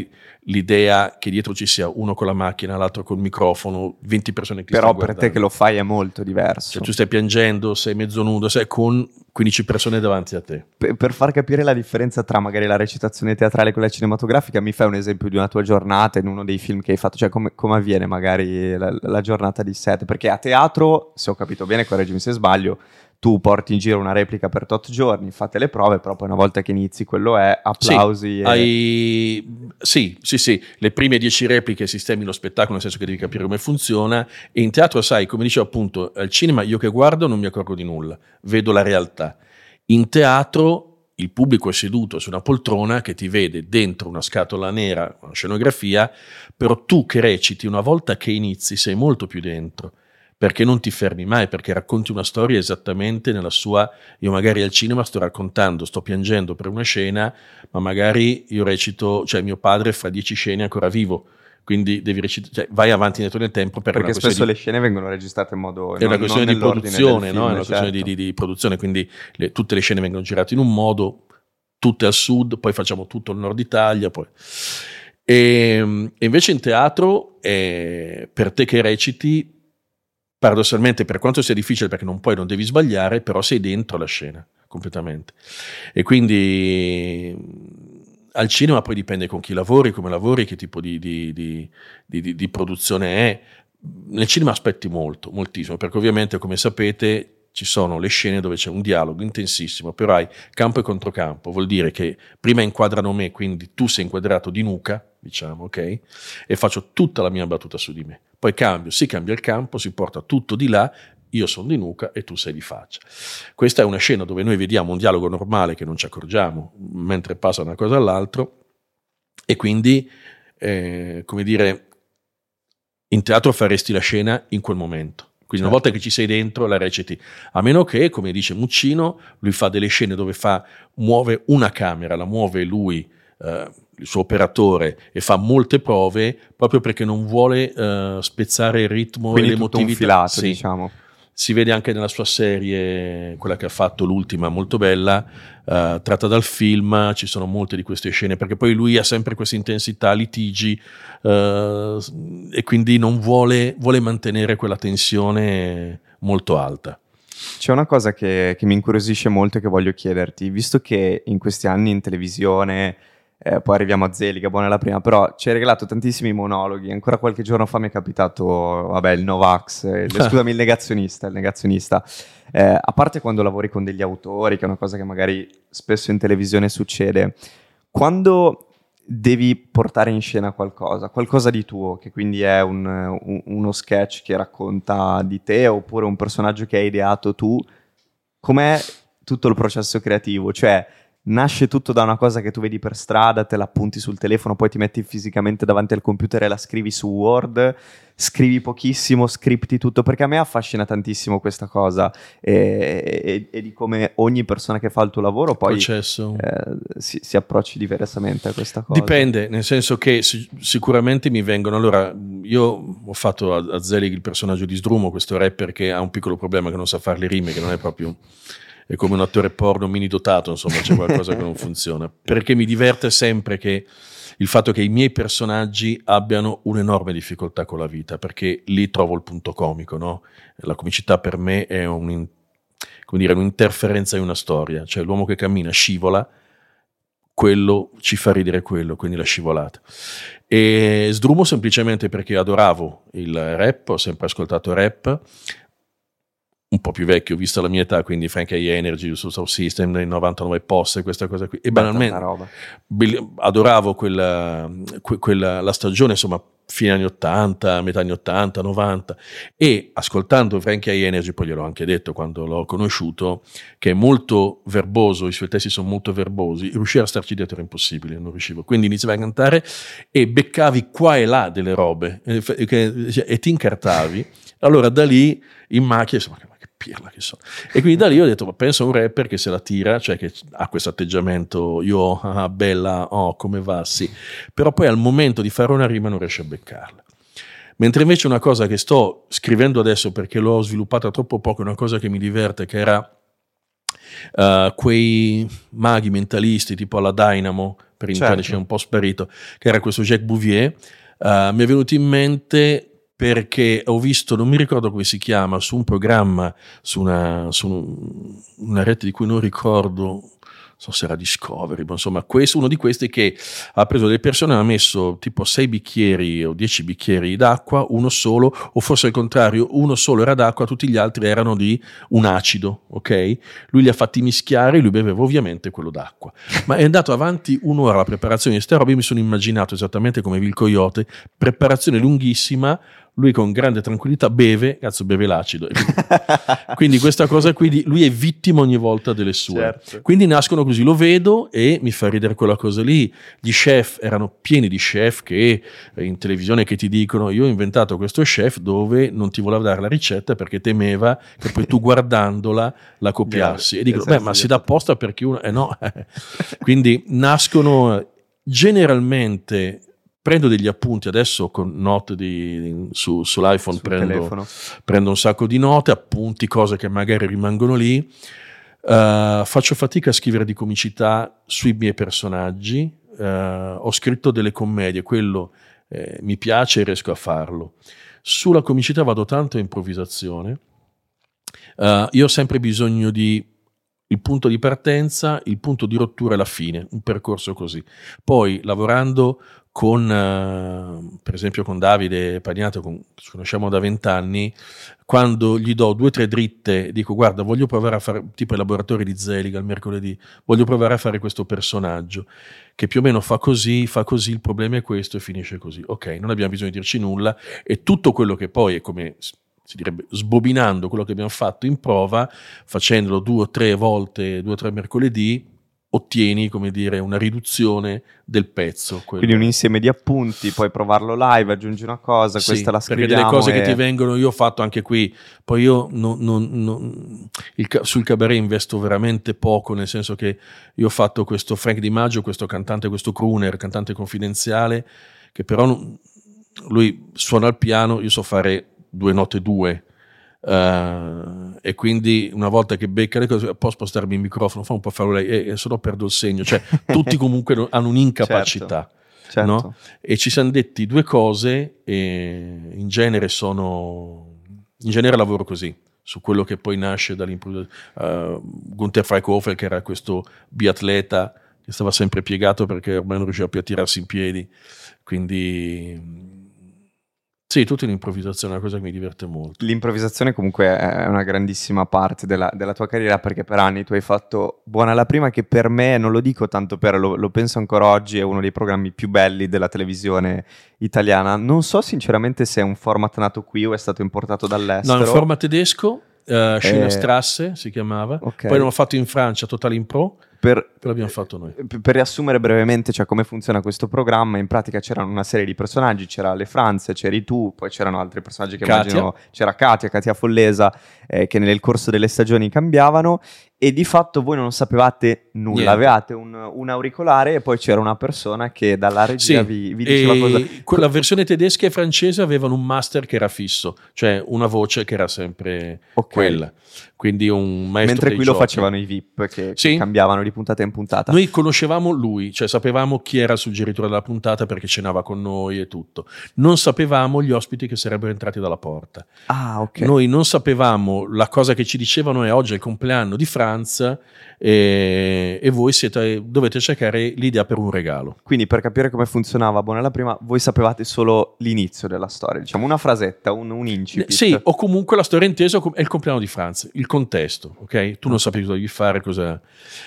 l'idea che dietro ci sia uno con la macchina, l'altro col microfono, venti persone che ti stanno guardando. Però per te che lo fai è molto diverso. Cioè tu stai piangendo, sei mezzo nudo, sei con quindici persone davanti a te. Per, per far capire la differenza tra magari la recitazione teatrale e quella cinematografica, mi fai un esempio di una tua giornata in uno dei film che hai fatto, cioè come, come avviene magari la, la giornata di set? Perché a teatro, se ho capito bene, correggimi se sbaglio, tu porti in giro una replica per tot giorni, fate le prove, però poi una volta che inizi quello è applausi. Sì, e... hai... sì, sì, sì, le prime dieci repliche sistemi lo spettacolo, nel senso che devi capire come funziona, e in teatro sai, come dicevo appunto, al cinema io che guardo non mi accorgo di nulla, vedo la realtà. In teatro il pubblico è seduto su una poltrona che ti vede dentro una scatola nera, una scenografia, però tu che reciti una volta che inizi sei molto più dentro. Perché non ti fermi mai, perché racconti una storia esattamente nella sua... Io magari al cinema sto raccontando, sto piangendo per una scena, ma magari io recito... Cioè mio padre fa dieci scene ancora vivo, quindi devi recitare... Cioè vai avanti indietro nel tempo per... Perché spesso di, le scene vengono registrate in modo... È non, una questione di produzione, film, no? È una certo. questione di, di, di produzione, quindi le, tutte le scene vengono girate in un modo, tutte al sud, poi facciamo tutto il nord Italia, poi... E, e invece in teatro, eh, per te che reciti... Paradossalmente, per quanto sia difficile, perché non puoi, non devi sbagliare, però sei dentro la scena completamente. E quindi al cinema poi dipende con chi lavori, come lavori, che tipo di, di, di, di, di produzione è. Nel cinema aspetti molto, moltissimo, perché ovviamente, come sapete, ci sono le scene dove c'è un dialogo intensissimo, però hai campo e controcampo, vuol dire che prima inquadrano me, quindi tu sei inquadrato di nuca, diciamo, ok? E faccio tutta la mia battuta su di me. Poi cambio, si cambia il campo, si porta tutto di là, io sono di nuca e tu sei di faccia. Questa è una scena dove noi vediamo un dialogo normale che non ci accorgiamo mentre passa una cosa all'altra, e quindi, eh, come dire, in teatro faresti la scena in quel momento. Quindi una volta che ci sei dentro la reciti, a meno che, come dice Muccino, lui fa delle scene dove fa muove una camera, la muove lui, eh, il suo operatore, e fa molte prove proprio perché non vuole eh, spezzare il ritmo e l'emotività. Sì. Diciamo. Si vede anche nella sua serie, quella che ha fatto l'ultima, molto bella, eh, tratta dal film, ci sono molte di queste scene, perché poi lui ha sempre questa intensità, litigi, eh, e quindi non vuole, vuole mantenere quella tensione molto alta. C'è una cosa che, che mi incuriosisce molto e che voglio chiederti, visto che in questi anni in televisione... Eh, poi arriviamo a Zelig, Buona la Prima, però ci hai regalato tantissimi monologhi. Ancora qualche giorno fa mi è capitato, vabbè, il Novax, eh, scusami, il negazionista, il negazionista. Eh, a parte quando lavori con degli autori, che è una cosa che magari spesso in televisione succede, quando devi portare in scena qualcosa, qualcosa di tuo, che quindi è un, un, uno sketch che racconta di te oppure un personaggio che hai ideato tu, com'è tutto il processo creativo? Cioè, nasce tutto da una cosa che tu vedi per strada, te la appunti sul telefono, poi ti metti fisicamente davanti al computer e la scrivi su Word, scrivi pochissimo, scripti tutto, perché a me affascina tantissimo questa cosa e, e, e di come ogni persona che fa il tuo lavoro poi eh, si, si approcci diversamente a questa cosa. Dipende, nel senso che si, sicuramente mi vengono, allora io ho fatto a, a Zelig il personaggio di Sdrumo, questo rapper che ha un piccolo problema che non sa fare le rime, che non è proprio... è come un attore porno mini dotato, insomma c'è qualcosa che non funziona, perché mi diverte sempre che il fatto che i miei personaggi abbiano un'enorme difficoltà con la vita, perché lì trovo il punto comico, no? La comicità per me è un, come dire, un'interferenza in una storia, cioè l'uomo che cammina scivola, quello ci fa ridere, quello, quindi la scivolata. E Sdrumo semplicemente perché adoravo il rap, ho sempre ascoltato rap, un po' più vecchio, visto la mia età, quindi Frankie hi-N R G, sul South System, nel novantanove post, questa cosa qui. E banalmente roba. Adoravo quella, quella, la stagione, insomma, fine anni ottanta, metà anni ottanta, novanta. E ascoltando Frankie hi-N R G, poi gliel'ho anche detto quando l'ho conosciuto, che è molto verboso, i suoi testi sono molto verbosi, riuscire a starci dietro era impossibile, non riuscivo. Quindi iniziavi a cantare e beccavi qua e là delle robe e, e, e ti incartavi. Allora da lì, in macchina, insomma, pirla che so. E quindi da lì ho detto, ma penso a un rapper che se la tira, cioè che ha questo atteggiamento, io, ah, bella, oh, come va, sì. Però poi al momento di fare una rima non riesce a beccarla. Mentre invece una cosa che sto scrivendo adesso, perché l'ho sviluppata troppo poco, una cosa che mi diverte, che era uh, quei maghi mentalisti, tipo alla Dynamo, per intendere, certo, un po' sparito, che era questo Jacques Bouvier, uh, mi è venuto in mente... perché ho visto, non mi ricordo come si chiama, su un programma, su una, su una rete di cui non ricordo, non so se era Discovery, ma insomma questo, uno di questi che ha preso delle persone e ha messo tipo sei bicchieri o dieci bicchieri d'acqua, uno solo, o forse al contrario, uno solo era d'acqua, tutti gli altri erano di un acido, ok? Lui li ha fatti mischiare, lui beveva ovviamente quello d'acqua. Ma è andato avanti un'ora la preparazione di questa roba, io mi sono immaginato esattamente come Vil Coyote, preparazione lunghissima, lui con grande tranquillità beve, cazzo beve l'acido. Quindi questa cosa qui, di, lui è vittima ogni volta delle sue. Certo. Quindi nascono così, lo vedo e mi fa ridere quella cosa lì. Gli chef, erano pieni di chef che in televisione che ti dicono io ho inventato questo chef dove non ti voleva dare la ricetta perché temeva che poi tu guardandola la copiassi. E dicono, beh, ma si dà apposta perché uno... Eh no. Quindi nascono generalmente... Prendo degli appunti adesso con note di, su, sull'iPhone, prendo, prendo un sacco di note, appunti, cose che magari rimangono lì. Uh, faccio fatica a scrivere di comicità sui miei personaggi. Uh, ho scritto delle commedie, quello eh, mi piace e riesco a farlo. Sulla comicità vado tanto a improvvisazione. Uh, io ho sempre bisogno di... il punto di partenza, il punto di rottura e la fine, un percorso così. Poi lavorando con, eh, per esempio con Davide Pagnato, con, ci conosciamo da vent'anni, quando gli do due o tre dritte, dico guarda voglio provare a fare, tipo i laboratori di Zelig al mercoledì, voglio provare a fare questo personaggio, che più o meno fa così, fa così, il problema è questo e finisce così. Ok, non abbiamo bisogno di dirci nulla e tutto quello che poi è come... si direbbe sbobinando quello che abbiamo fatto in prova, facendolo due o tre volte, due o tre mercoledì, ottieni, come dire, una riduzione del pezzo. Quello. Quindi un insieme di appunti, poi provarlo live, aggiungi una cosa, sì, questa la scriviamo. Perché delle cose e... che ti vengono, io ho fatto anche qui, poi io non, non, non, il, sul cabaret investo veramente poco, nel senso che io ho fatto questo Frank Di Maggio, questo cantante, questo crooner, cantante confidenziale, che però non, lui suona al piano, io so fare due note due uh, e quindi una volta che becca le cose può spostarmi il microfono, fa un po' farlo lei e, e se no perdo il segno, cioè tutti comunque hanno un'incapacità, certo, certo. No? E ci siamo detti due cose e in genere sono in genere lavoro così su quello che poi nasce dall'improvvisazione. uh, Gunther Freihofer, che era questo biatleta che stava sempre piegato perché ormai non riusciva più a tirarsi in piedi, quindi sì, tutta l'improvvisazione è una cosa che mi diverte molto. L'improvvisazione comunque è una grandissima parte della, della tua carriera, perché per anni tu hai fatto Buona la Prima, che per me, non lo dico tanto per, lo, lo penso ancora oggi, è uno dei programmi più belli della televisione italiana. Non so sinceramente se è un format nato qui o è stato importato dall'estero. No, è un format tedesco, uh, Schillerstrasse si chiamava, okay. Poi l'ho fatto in Francia, Total Impro, Per, Te l'abbiamo fatto noi. Per riassumere brevemente, cioè, come funziona questo programma, in pratica c'erano una serie di personaggi, c'era Ale e Franz, c'eri tu, poi c'erano altri personaggi che Katia. immagino, c'era Katia, Katia Follesa, eh, che nel corso delle stagioni cambiavano, e di fatto voi non sapevate nulla, niente. Avevate un, un auricolare e poi c'era una persona che dalla regia sì, vi, vi diceva cosa... Quella versione tedesca e francese avevano un master che era fisso, cioè una voce che era sempre okay. quella. Quindi un maestro. Mentre qui giochi. Lo facevano i V I P che, sì. che cambiavano di puntata in puntata. Noi conoscevamo lui, cioè sapevamo chi era il suggeritore della puntata perché cenava con noi e tutto. Non sapevamo gli ospiti che sarebbero entrati dalla porta. Ah, ok. Noi non sapevamo, la cosa che ci dicevano è: oggi è il compleanno di Franz e, e voi siete, dovete cercare l'idea per un regalo. Quindi, per capire come funzionava Buona la Prima, voi sapevate solo l'inizio della storia, diciamo una frasetta, un, un incipit. Sì, o comunque la storia intesa è il compleanno di Franz. Il contesto, ok? Tu non sapevi cosa devi fare, cosa...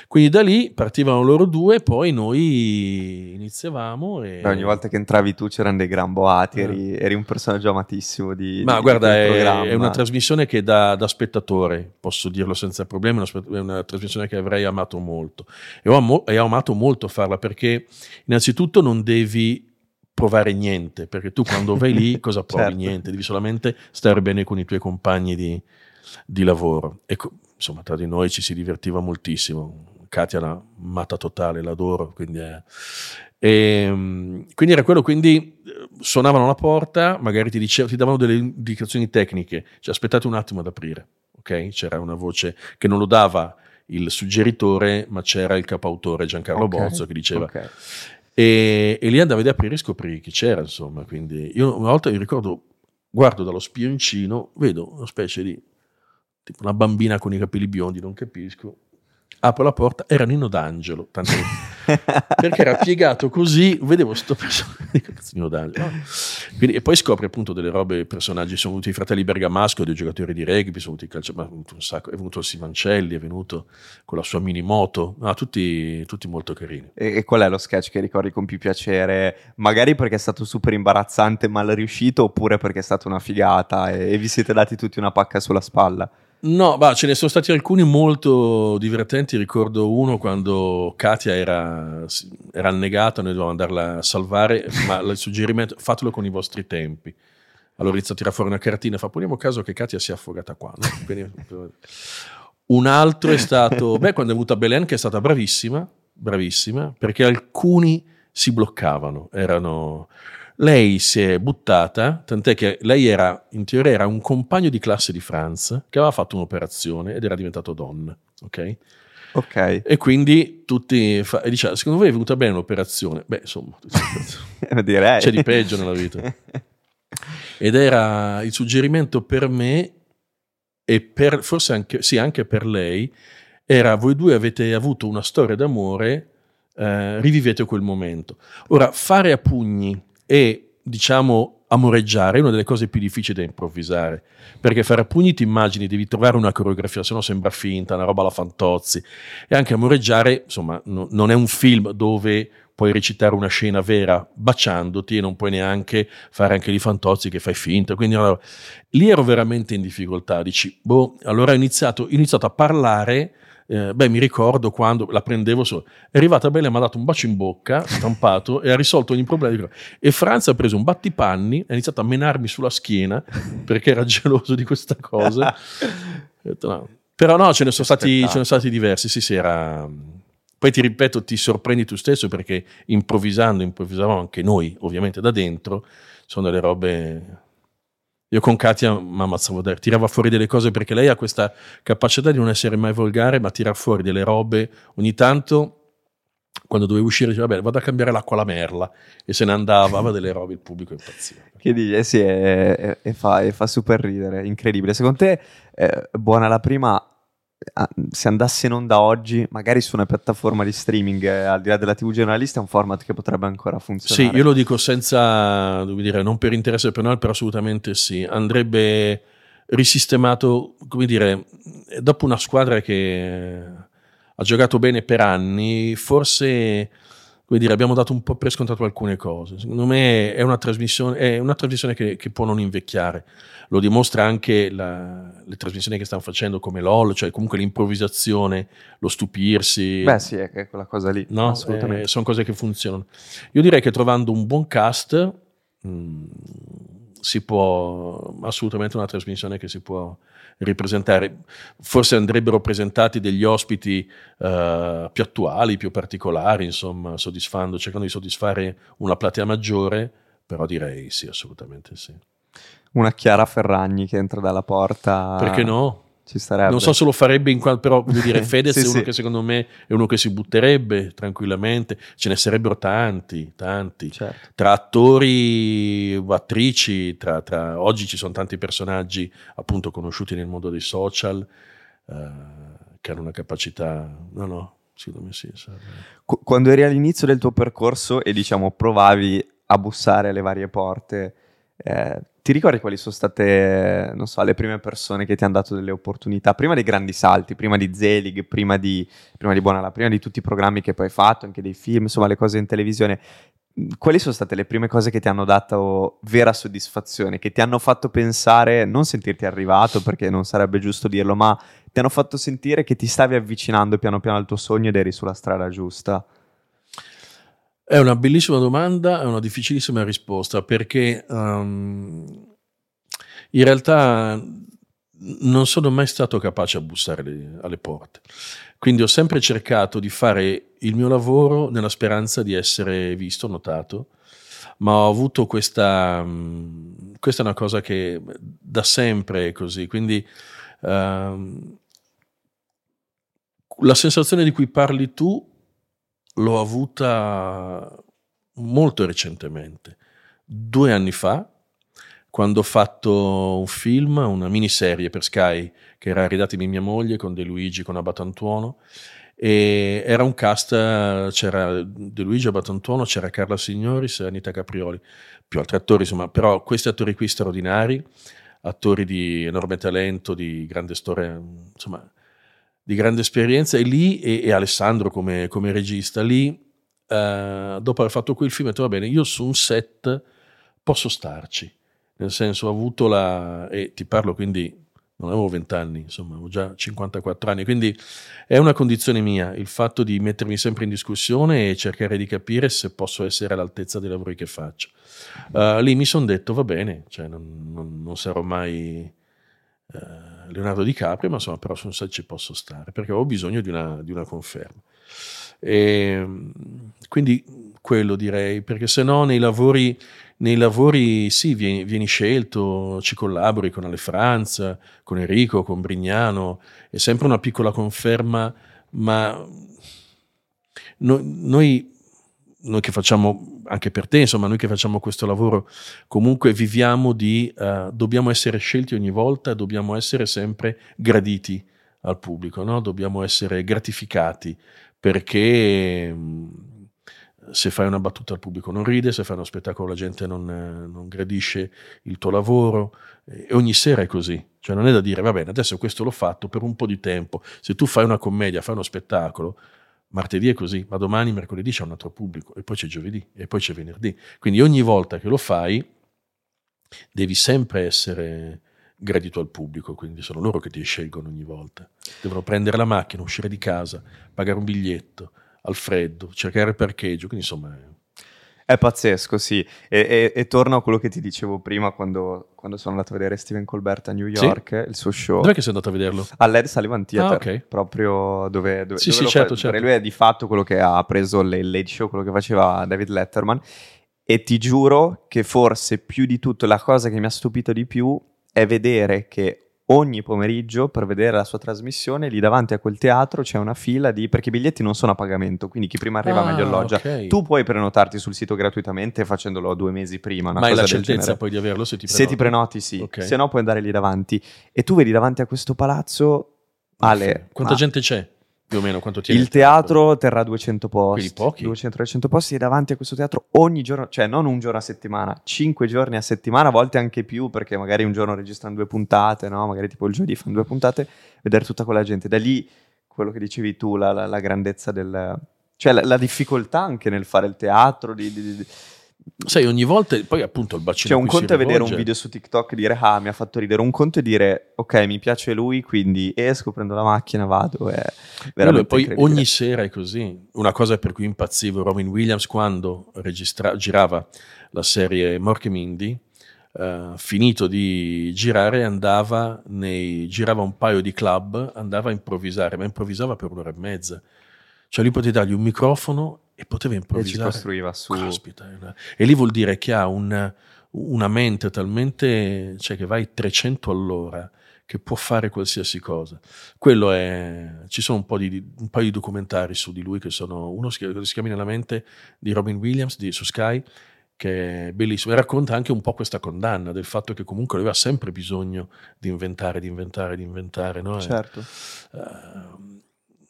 Quindi da lì partivano loro due, poi noi iniziavamo e... Beh, ogni volta che entravi tu c'erano dei gran boati, eh. eri, eri un personaggio amatissimo di Ma di, guarda, di è, è una trasmissione che da, da spettatore, posso dirlo senza problemi, è una, è una trasmissione che avrei amato molto. E ho, am- e ho amato molto farla perché innanzitutto non devi... provare niente, perché tu quando vai lì cosa provi? Certo. Niente, devi solamente stare bene con i tuoi compagni di, di lavoro. E insomma, tra di noi ci si divertiva moltissimo. Katia è una matta totale, l'adoro, quindi è... E, quindi era quello, quindi suonavano la porta, magari ti dicevano, ti davano delle indicazioni tecniche, cioè aspettate un attimo ad aprire, ok? C'era una voce che non lo dava il suggeritore, ma c'era il capautore Giancarlo okay. Bozzo che diceva... Okay. E, e lì andavi ad aprire e scoprì chi c'era, insomma. Quindi io una volta mi ricordo, guardo dallo spioncino, vedo una specie di tipo una bambina con i capelli biondi, non capisco, apro la porta, era Nino D'Angelo, tanto perché era piegato così, vedevo sto personaggio Nino D'Angelo, no? Quindi, e poi scopri appunto delle robe, personaggi, sono venuti i fratelli Bergamasco, dei giocatori di rugby, sono venuti calcio, ma è venuto un sacco, è venuto il Sivancelli, è venuto con la sua mini moto, no, tutti, tutti molto carini. E, e qual è lo sketch che ricordi con più piacere, magari perché è stato super imbarazzante, mal riuscito, oppure perché è stata una figata e, e vi siete dati tutti una pacca sulla spalla? No, bah, ce ne sono stati alcuni molto divertenti. Ricordo uno quando Katia era, era annegata, noi dovevamo andarla a salvare, ma il suggerimento: fatelo con i vostri tempi. Allora inizia a tirare fuori una cartina e fa: poniamo caso che Katia sia affogata qua. No? Quindi, un altro è stato, beh, quando è venuta Belen, che è stata bravissima, bravissima, perché alcuni si bloccavano, erano... Lei si è buttata, tant'è che lei era, in teoria, era un compagno di classe di Franz che aveva fatto un'operazione ed era diventato donna, ok? Ok. E quindi tutti fa- e diceva: secondo voi è venuta bene l'operazione? Beh, insomma, direi. C'è di peggio nella vita. Ed era il suggerimento per me e per, forse anche, sì, anche per lei, era: voi due avete avuto una storia d'amore, eh, rivivete quel momento. Ora, fare a pugni e, diciamo, amoreggiare è una delle cose più difficili da improvvisare, perché fare a pugni ti immagini, devi trovare una coreografia, se no sembra finta, una roba alla Fantozzi. E anche amoreggiare, insomma, no, non è un film dove puoi recitare una scena vera baciandoti e non puoi neanche fare anche lì Fantozzi che fai finta. Quindi allora, lì ero veramente in difficoltà, dici, boh, allora ho iniziato, ho iniziato a parlare. Eh, beh, mi ricordo quando la prendevo solo. È arrivata Bella, mi ha dato un bacio in bocca, stampato, e ha risolto ogni problema. E Franz ha preso un battipanni, ha iniziato a menarmi sulla schiena perché era geloso di questa cosa. Detto, no. Però no, ce ne sono stati, ce ne sono stati diversi. Sì, sì, era... Poi ti ripeto, ti sorprendi tu stesso perché improvvisando, improvvisavamo anche noi, ovviamente da dentro, sono delle robe... Io con Katia mi ammazzavo, tirava fuori delle cose perché lei ha questa capacità di non essere mai volgare, ma tirar fuori delle robe. Ogni tanto, quando dovevo uscire, diceva: vabbè, vado a cambiare l'acqua alla merla, e se ne andava, aveva delle robe, il pubblico impazziva. Che dice? Sì, e, e, fa, e fa super ridere, incredibile. Secondo te, eh, Buona la Prima, se andasse in onda oggi, magari su una piattaforma di streaming, eh, al di là della tivù generalista, è un format che potrebbe ancora funzionare? Sì, io lo dico senza, devo dire, non per interesse penale, però assolutamente sì. Andrebbe risistemato, come dire, dopo una squadra che ha giocato bene per anni, forse come dire, abbiamo dato un po' per scontato alcune cose. Secondo me è una trasmissione, è una trasmissione che, che può non invecchiare. Lo dimostra anche la, le trasmissioni che stanno facendo come LOL, cioè comunque l'improvvisazione, lo stupirsi. Beh sì, è quella cosa lì. No, assolutamente. Eh, sono cose che funzionano. Io direi che trovando un buon cast mh, si può assolutamente una trasmissione che si può ripresentare. Forse andrebbero presentati degli ospiti uh, più attuali, più particolari, insomma, soddisfando, cercando di soddisfare una platea maggiore, però direi sì, assolutamente sì. Una Chiara Ferragni che entra dalla porta. Perché no? Ci starebbe. Non so se lo farebbe, in qual- però voglio dire, Fedez sì, è uno sì. che secondo me è uno che si butterebbe tranquillamente, ce ne sarebbero tanti, tanti, certo. Tra attori, attrici, tra, tra... oggi ci sono tanti personaggi appunto conosciuti nel mondo dei social uh, che hanno una capacità, no no, secondo me sì. Sarebbe... Qu- quando eri all'inizio del tuo percorso e diciamo provavi a bussare alle varie porte, eh, ti ricordi quali sono state, non so, le prime persone che ti hanno dato delle opportunità? Prima dei grandi salti, prima di Zelig, prima di, prima di Buona la Prima, di tutti i programmi che poi hai fatto, anche dei film, insomma le cose in televisione. Quali sono state le prime cose che ti hanno dato vera soddisfazione, che ti hanno fatto pensare, non sentirti arrivato perché non sarebbe giusto dirlo, ma ti hanno fatto sentire che ti stavi avvicinando piano piano al tuo sogno ed eri sulla strada giusta? È una bellissima domanda, è una difficilissima risposta, perché um, in realtà non sono mai stato capace a bussare le, alle porte. Quindi ho sempre cercato di fare il mio lavoro nella speranza di essere visto, notato, ma ho avuto questa... Um, questa è una cosa che da sempre è così, quindi... Um, la sensazione di cui parli tu l'ho avuta molto recentemente, due anni fa, quando ho fatto un film, una miniserie per Sky che era Ridatemi mia moglie con De Luigi, con Abbatantuono, e era un cast, c'era De Luigi, Abbatantuono, c'era Carla Signoris e Anita Caprioli, più altri attori, insomma, però questi attori qui straordinari, attori di enorme talento, di grande storia, insomma, di grande esperienza, e lì e, e Alessandro come, come regista lì eh, dopo aver fatto quel film ho detto va bene, io su un set posso starci, nel senso ho avuto la, e ti parlo quindi non avevo vent'anni, insomma avevo già cinquantaquattro anni, quindi è una condizione mia il fatto di mettermi sempre in discussione e cercare di capire se posso essere all'altezza dei lavori che faccio. Uh, lì mi sono detto va bene, cioè non, non, non sarò mai Leonardo DiCaprio, ma insomma però su un set ci posso stare, perché avevo bisogno di una, di una conferma, e quindi quello direi, perché se no nei lavori, nei lavori sì, vieni, vieni scelto, ci collabori con Ale e Franz, con Enrico, con Brignano, è sempre una piccola conferma, ma no, noi noi che facciamo, anche per te insomma, noi che facciamo questo lavoro comunque viviamo di uh, dobbiamo essere scelti ogni volta, dobbiamo essere sempre graditi al pubblico, no? Dobbiamo essere gratificati, perché mh, se fai una battuta il pubblico non ride, se fai uno spettacolo la gente non, non gradisce il tuo lavoro, e ogni sera è così, cioè non è da dire va bene adesso questo l'ho fatto per un po' di tempo, se tu fai una commedia, fai uno spettacolo, martedì è così, ma domani, mercoledì c'è un altro pubblico, e poi c'è giovedì, e poi c'è venerdì. Quindi ogni volta che lo fai devi sempre essere gradito al pubblico, quindi sono loro che ti scelgono ogni volta. Devono prendere la macchina, uscire di casa, pagare un biglietto, al freddo, cercare il parcheggio, quindi insomma... È pazzesco, sì. E, e, e torno a quello che ti dicevo prima quando, quando sono andato a vedere Stephen Colbert a New York, sì? Il suo show. Dov'è che sei andato a vederlo? All'Ed Sullivan Theater, ah, okay. Proprio dove, dove, sì, dove sì, lo certo, fa, certo. Lui è di fatto quello che ha preso il late show, quello che faceva David Letterman, e ti giuro che forse più di tutto la cosa che mi ha stupito di più è vedere che ogni pomeriggio per vedere la sua trasmissione lì davanti a quel teatro c'è una fila di, perché i biglietti non sono a pagamento, quindi chi prima arriva ah, meglio alloggia, okay. Tu puoi prenotarti sul sito gratuitamente facendolo due mesi prima, una ma cosa hai la certezza poi di averlo se ti prenoti? Se ti prenoti sì, okay. Se no puoi andare lì davanti, e tu vedi davanti a questo palazzo Ale, quanta ma... gente c'è? Più o meno quanto ti il teatro terrà duecento posti, pochi. duecento trecento posti, e davanti a questo teatro ogni giorno, cioè non un giorno a settimana, cinque giorni a settimana, a volte anche più, perché magari un giorno registrano due puntate, no? Magari tipo il giovedì fanno due puntate, vedere tutta quella gente, da lì quello che dicevi tu, la, la, la grandezza del, Cioè la, la difficoltà anche nel fare il teatro di... di, di... Sai, ogni volta poi appunto il bacino. Cioè un conto è rivolge... vedere un video su TikTok e dire ah mi ha fatto ridere, un conto è dire ok mi piace lui quindi esco, prendo la macchina, vado. È veramente poi ogni sera è così. Una cosa per cui impazzivo Robin Williams quando registra- girava la serie Mork e Mindy, uh, finito di girare andava nei girava un paio di club, andava a improvvisare, ma improvvisava per un'ora e mezza. Cioè lui poteva dargli un microfono e poteva improvvisare. E ci costruiva su. Caspita, e lì vuol dire che ha un, una mente talmente, cioè che vai trecento all'ora, che può fare qualsiasi cosa. Quello è, ci sono un po' di un paio di documentari su di lui che sono, uno si, si chiama Nella mente di Robin Williams di, su Sky, che è bellissimo e racconta anche un po' questa condanna del fatto che comunque aveva sempre bisogno di inventare, di inventare, di inventare, no? Certo. E, uh,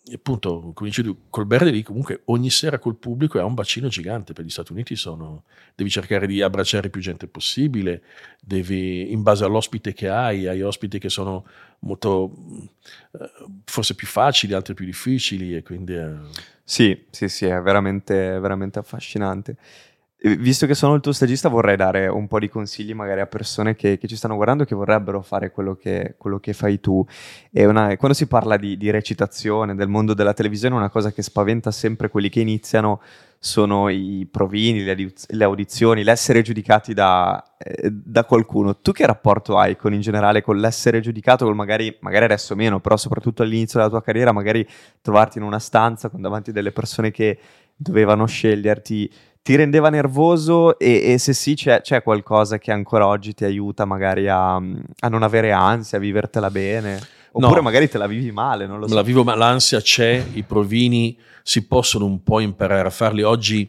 E appunto, come dicevi tu, col Berti lì comunque ogni sera col pubblico è un bacino gigante, per gli Stati Uniti sono, devi cercare di abbracciare più gente possibile, devi, in base all'ospite che hai, hai ospiti che sono molto, eh, forse più facili, altri più difficili e quindi... Eh. Sì, sì, sì, è veramente, veramente affascinante. Visto che sono il tuo stagista vorrei dare un po' di consigli magari a persone che, che ci stanno guardando che vorrebbero fare quello che, quello che fai tu. È una, quando si parla di, di recitazione, del mondo della televisione, una cosa che spaventa sempre quelli che iniziano sono i provini, le, adi- le audizioni, l'essere giudicati da, eh, da qualcuno. Tu che rapporto hai con in generale con l'essere giudicato, con magari, magari adesso meno, però soprattutto all'inizio della tua carriera magari trovarti in una stanza con davanti delle persone che dovevano sceglierti ti rendeva nervoso e, e se sì c'è, c'è qualcosa che ancora oggi ti aiuta magari a, a non avere ansia, a vivertela bene? Oppure no, magari te la vivi male, non lo so. La vivo, ma l'ansia c'è, i provini si possono un po' imparare a farli. Oggi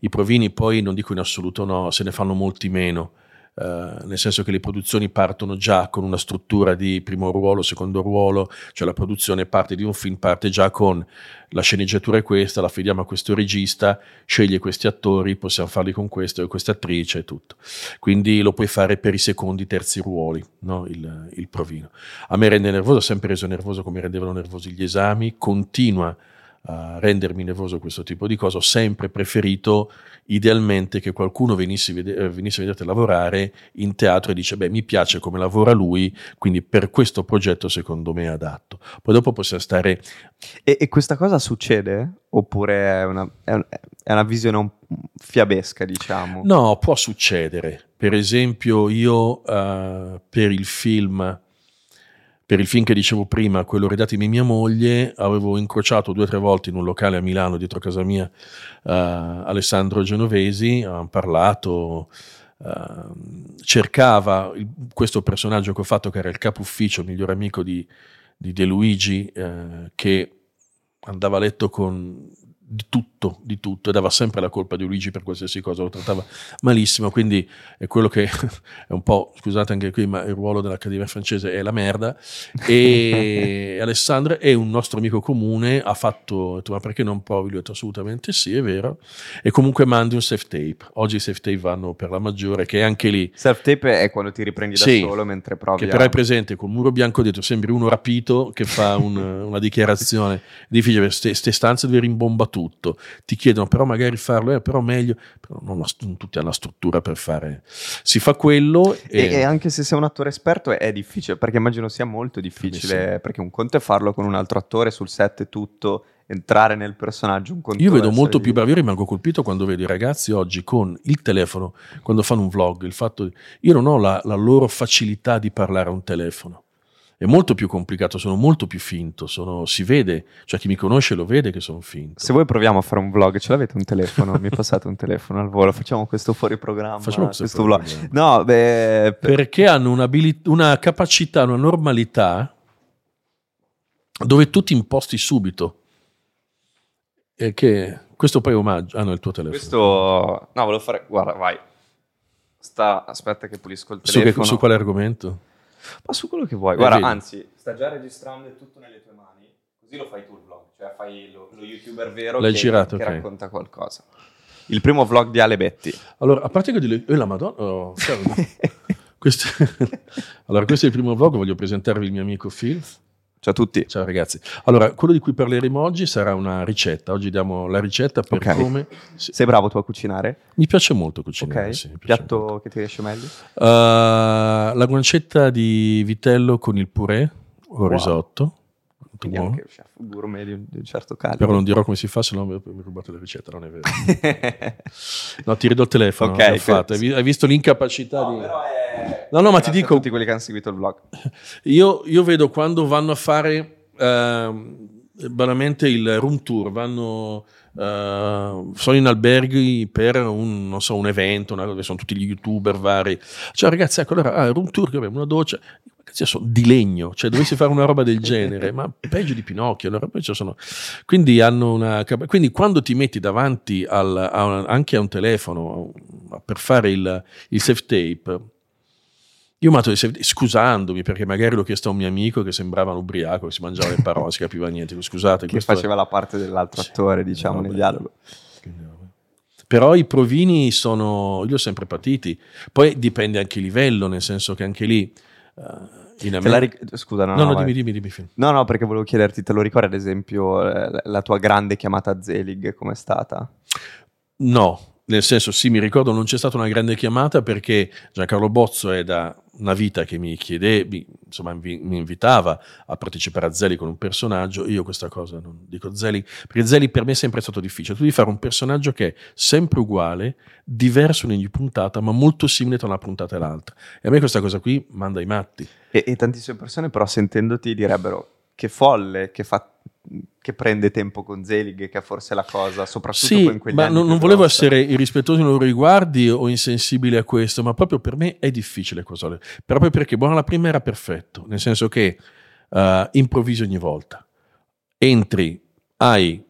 i provini poi, non dico in assoluto no, se ne fanno molti meno, uh, nel senso che le produzioni partono già con una struttura di primo ruolo, secondo ruolo, cioè la produzione parte di un film, parte già con... la sceneggiatura è questa, la affidiamo a questo regista, sceglie questi attori, possiamo farli con questo e questa attrice e tutto. Quindi lo puoi fare per i secondi, terzi ruoli, no? il, il provino. A me rende nervoso, ho sempre reso nervoso come rendevano nervosi gli esami, continua a rendermi nervoso questo tipo di cosa. Ho sempre preferito idealmente che qualcuno venisse, vede- venisse a lavorare in teatro e dice beh mi piace come lavora lui, quindi per questo progetto secondo me è adatto, poi dopo possiamo stare. E, e questa cosa succede? Oppure è una, è un, è una visione un fiabesca, diciamo? No, può succedere. Per esempio io uh, per il film Per il film che dicevo prima, quello Redatemi mia moglie, avevo incrociato due o tre volte in un locale a Milano, dietro casa mia, uh, Alessandro Genovesi, hanno parlato, uh, cercava il, questo personaggio che ho fatto, che era il capo ufficio, il migliore amico di, di De Luigi, uh, che andava a letto con di tutto, di tutto, e dava sempre la colpa di Luigi per qualsiasi cosa, lo trattava malissimo, quindi è quello che è un po', scusate anche qui, ma il ruolo dell'Accademia francese è la merda, e Alessandro è un nostro amico comune, ha fatto, ha detto, ma perché non provi? Lui ha detto assolutamente sì, è vero, e comunque mandi un self tape, oggi i self tape vanno per la maggiore, che è anche lì. Self tape è quando ti riprendi da sì, solo mentre provi. Che a... però è presente, col muro bianco dietro, sembri uno rapito che fa un, una dichiarazione, difficile, queste stanze dove rimbomba tutto. Tutto. Ti chiedono però magari farlo, eh, però meglio, però non, non tutti hanno la struttura per fare, si fa quello e... E, e anche se sei un attore esperto è, è difficile, perché immagino sia molto difficile, sì, perché un conto è farlo con un altro attore sul set e tutto, entrare nel personaggio, un conto. Io vedo molto lì più bravi, io rimango colpito quando vedo i ragazzi oggi con il telefono, quando fanno un vlog, il fatto di, io non ho la, la loro facilità di parlare a un telefono. È molto più complicato, sono molto più finto, sono, si vede, cioè chi mi conosce lo vede che sono finto. Se voi proviamo a fare un vlog, ce l'avete un telefono? Mi passate un telefono al volo, facciamo questo fuori programma, facciamo questo, questo vlog. Programma. No, beh, per... Perché hanno un'abilità, una capacità, una normalità dove tu ti imposti subito. E che questo poi è omaggio, ah no, il tuo telefono. Questo, no, volevo fare, guarda, vai. Sta, aspetta che pulisco il telefono. Su, che, su quale argomento? Ma su quello che vuoi, guarda, vedi. Anzi, sta già registrando tutto nelle tue mani, così lo fai tu il vlog, cioè fai lo, lo youtuber vero. L'hai che, girato, che okay. Racconta qualcosa. Il primo vlog di Ale Betti. Allora, a parte che di... Eh, la madonna... Oh, questo... Allora, questo è il primo vlog, voglio presentarvi il mio amico Phil, Ciao a tutti. Ciao ragazzi. Allora, quello di cui parleremo oggi sarà una ricetta. Oggi diamo la ricetta per okay. come... Sei bravo tu a cucinare? Mi piace molto cucinare, okay. sì. Piatto molto. Che ti riesce meglio? Uh, la guancetta di vitello con il purè o wow. risotto. Quindi anche chef gourmet di un certo calibro. Però non dirò come si fa, se no mi rubate la ricetta, non è vero. No, ti rido il telefono, okay, fatto. Hai visto l'incapacità no, di... Però è... No, no, ma ti dico... Tutti quelli che hanno seguito il vlog. Io, io vedo quando vanno a fare, eh, banalmente, il room tour, vanno... Uh, sono in alberghi per un, non so, un evento, una, sono tutti gli youtuber vari. Cioè ragazzi, ecco, allora ah, room tour, che abbiamo una doccia, ragazzi, sono di legno, cioè dovessi fare una roba del genere, ma peggio di Pinocchio. Allora poi ci sono, quindi hanno una, quindi quando ti metti davanti al, a, anche a un telefono per fare il, il safe tape, io mi ho detto, scusandomi, perché magari l'ho chiesto a un mio amico che sembrava un ubriaco, che si mangiava le parole, si capiva niente, scusate. Che questo... faceva la parte dell'altro sì, attore, diciamo, vabbè, nel dialogo. Quindi, però i provini sono, io ho sempre patiti, poi dipende anche il livello, nel senso che anche lì... Uh, in America... ric- Scusa, no, no, no, no dimmi, dimmi, dimmi. Film. No, no, perché volevo chiederti, te lo ricordi ad esempio la tua grande chiamata a Zelig, com'è stata? No. Nel senso, sì, mi ricordo, non c'è stata una grande chiamata perché Giancarlo Bozzo è da una vita che mi chiede, mi, insomma, mi, mi invitava a partecipare a Zelig con un personaggio. Io questa cosa non dico Zelig, perché Zelig per me è sempre stato difficile. Tu devi fare un personaggio che è sempre uguale, diverso in ogni puntata, ma molto simile tra una puntata e l'altra. E a me questa cosa qui manda i matti. E, e tantissime persone, però, sentendoti direbbero che folle, che fa... che prende tempo con Zelig, che è forse la cosa, soprattutto sì, in quegli ma anni. Non, non volevo essere irrispettoso nei loro riguardi o insensibile a questo, ma proprio per me è difficile cosa. Proprio perché Buona la Prima era perfetto, nel senso che uh, improvvisi ogni volta. Entri, hai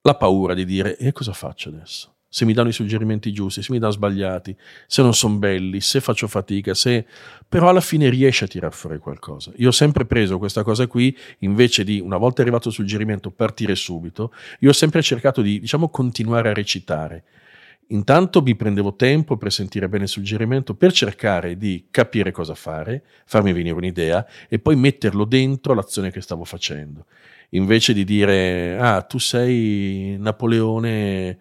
la paura di dire e eh, cosa faccio adesso? Se mi danno i suggerimenti giusti, se mi danno sbagliati, se non sono belli, se faccio fatica, se... però alla fine riesci a tirar fuori qualcosa. Io ho sempre preso questa cosa qui, invece di una volta arrivato il suggerimento partire subito, io ho sempre cercato di, diciamo, continuare a recitare. Intanto mi prendevo tempo per sentire bene il suggerimento, per cercare di capire cosa fare, farmi venire un'idea e poi metterlo dentro l'azione che stavo facendo. Invece di dire, ah, tu sei Napoleone...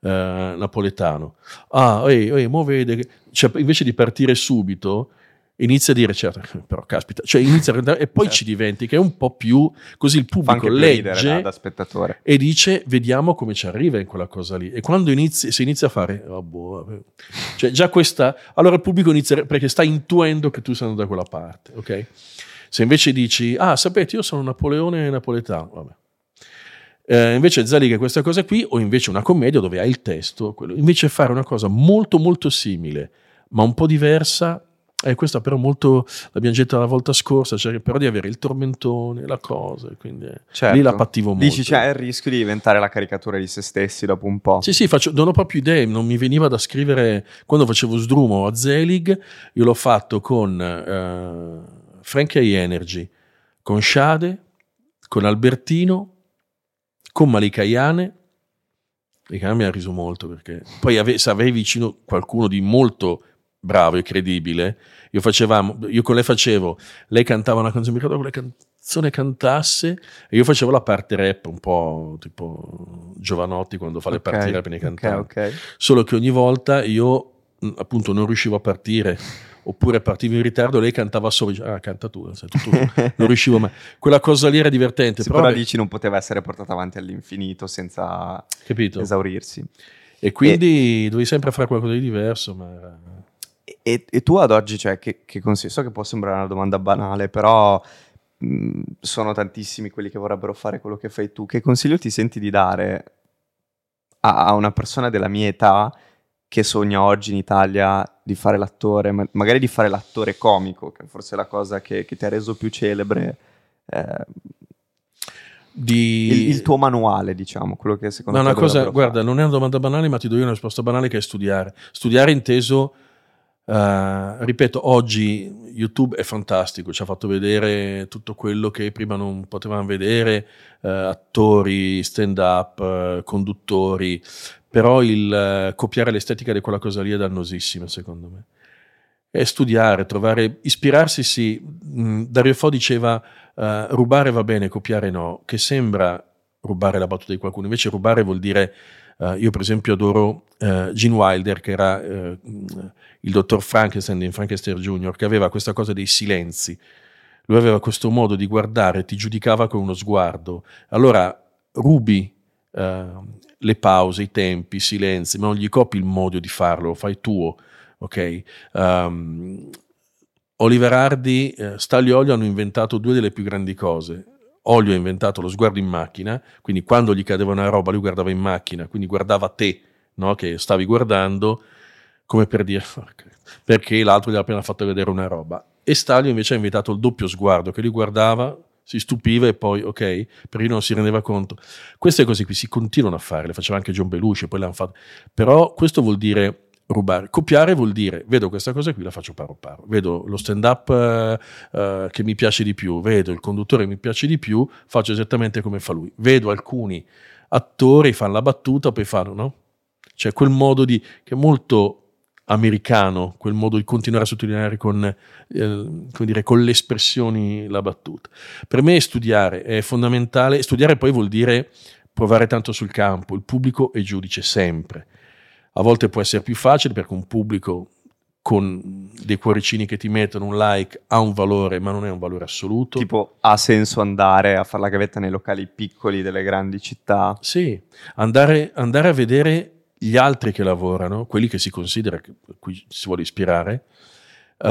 Uh, napoletano, ah, oi, oi, mo vede, cioè, invece di partire subito inizia a dire certo, però caspita, cioè inizia a... e poi certo. ci diventi che è un po' più così il pubblico legge ridere, da spettatore, e dice vediamo come ci arriva in quella cosa lì, e quando inizi, si inizia a fare oh, boh, cioè già questa, allora il pubblico inizia perché sta intuendo che tu sei andato da quella parte, ok? Se invece dici ah sapete io sono Napoleone napoletano, vabbè. Eh, invece Zelig è questa cosa qui, o invece una commedia dove hai il testo, quello. Invece fare una cosa molto molto simile ma un po' diversa, è eh, questa però molto, l'abbiamo gettata la volta scorsa, cioè però di avere il tormentone, la cosa, quindi certo. lì la pattivo molto. Dici c'è il rischio di diventare la caricatura di se stessi dopo un po'. Sì sì, faccio, non ho proprio idee, non mi veniva da scrivere, quando facevo Sdrumo a Zelig io l'ho fatto con eh, Frankie hi-N R G, con Shade, con Albertino, con Malikaiane, e che mi ha riso molto perché poi ave, se avevi vicino qualcuno di molto bravo e credibile, io facevamo, io con lei facevo, lei cantava una canzone, mi ricordo quella canzone cantasse, e io facevo la parte rap un po' tipo Giovanotti quando fa le okay, parti rap e ne cantava, okay, okay. Solo che ogni volta io appunto non riuscivo a partire, oppure partivo in ritardo, lei cantava sopra, ah canta tu, non riuscivo mai, quella cosa lì era divertente, sì, però la dici non poteva essere portata avanti all'infinito senza capito. Esaurirsi, e quindi e... dovevi sempre fare qualcosa di diverso, ma... e, e tu ad oggi, cioè, che, che consiglio? So che può sembrare una domanda banale, però mh, sono tantissimi quelli che vorrebbero fare quello che fai tu, che consiglio ti senti di dare a, a una persona della mia età che sogna oggi in Italia di fare l'attore, ma magari di fare l'attore comico, che forse è la cosa che, che ti ha reso più celebre, eh, di... il, il tuo manuale, diciamo, quello che secondo no, te... Una cosa, guarda, fare. Non è una domanda banale, ma ti do io una risposta banale, che è studiare. Studiare inteso, eh, ripeto, oggi YouTube è fantastico, ci ha fatto vedere tutto quello che prima non potevamo vedere, eh, attori, stand-up, eh, conduttori... Però il uh, copiare l'estetica di quella cosa lì è dannosissima, secondo me. è studiare, trovare, ispirarsi sì. Dario Fo diceva uh, rubare va bene, copiare no, che sembra rubare la battuta di qualcuno, invece rubare vuol dire, uh, io per esempio adoro uh, Gene Wilder, che era uh, il dottor Frankenstein in Frankenstein Junior, che aveva questa cosa dei silenzi, lui aveva questo modo di guardare, ti giudicava con uno sguardo, allora rubi uh, le pause, i tempi, i silenzi, ma non gli copi il modo di farlo, lo fai tuo. Ok, um, Oliver Hardy, eh, Stanlio e Olio hanno inventato due delle più grandi cose. Olio ha inventato lo sguardo in macchina, quindi quando gli cadeva una roba lui guardava in macchina, quindi guardava te, no? Che stavi guardando, come per dire okay, perché l'altro gli ha appena fatto vedere una roba. E Stanlio invece ha inventato il doppio sguardo, che lui guardava, si stupiva e poi ok, perché non si rendeva conto. Queste cose qui si continuano a fare, le faceva anche John Belushi, poi le hanno fatte. Però questo vuol dire rubare. Copiare vuol dire, vedo questa cosa qui, la faccio paro paro, vedo lo stand up uh, uh, che mi piace di più, vedo il conduttore che mi piace di più, faccio esattamente come fa lui. Vedo alcuni attori fanno la battuta, poi fanno, no? Cioè quel modo di, che è molto americano, quel modo di continuare a sottolineare con, eh, come dire, con le espressioni la battuta. Per me studiare è fondamentale, studiare poi vuol dire provare tanto sul campo, il pubblico è giudice sempre. A volte può essere più facile perché un pubblico con dei cuoricini che ti mettono un like ha un valore, ma non è un valore assoluto. Tipo ha senso andare a fare la gavetta nei locali piccoli delle grandi città? Sì, andare, andare a vedere gli altri che lavorano, quelli che si considera, che, a cui si vuole ispirare, uh,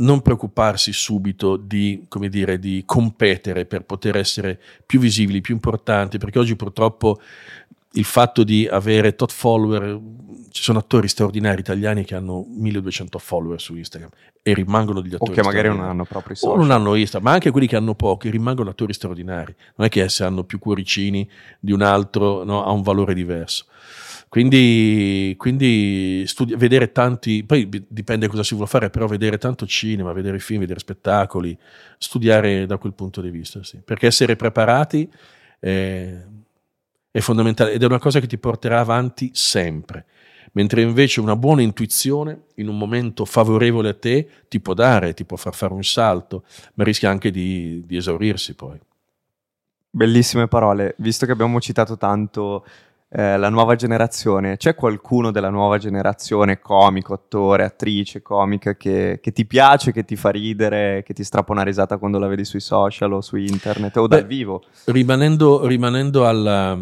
non preoccuparsi subito di, come dire, di competere per poter essere più visibili, più importanti, perché oggi purtroppo il fatto di avere tot follower, ci sono attori straordinari italiani che hanno milleduecento follower su Instagram e rimangono degli attori o che magari non hanno proprio i social. O non hanno Instagram, ma anche quelli che hanno pochi rimangono attori straordinari, non è che se hanno più cuoricini di un altro, no, ha un valore diverso. Quindi, quindi studi- vedere tanti, poi dipende cosa si vuole fare, però vedere tanto cinema, vedere film, vedere spettacoli, studiare da quel punto di vista, sì. Perché essere preparati eh, è fondamentale ed è una cosa che ti porterà avanti sempre, mentre invece una buona intuizione in un momento favorevole a te ti può dare, ti può far fare un salto, ma rischia anche di, di esaurirsi poi. Bellissime parole, visto che abbiamo citato tanto eh, la nuova generazione, c'è qualcuno della nuova generazione, comico, attore, attrice, comica, che, che ti piace, che ti fa ridere, che ti strappa una risata quando la vedi sui social o su internet o Beh, dal vivo? Rimanendo, rimanendo alla,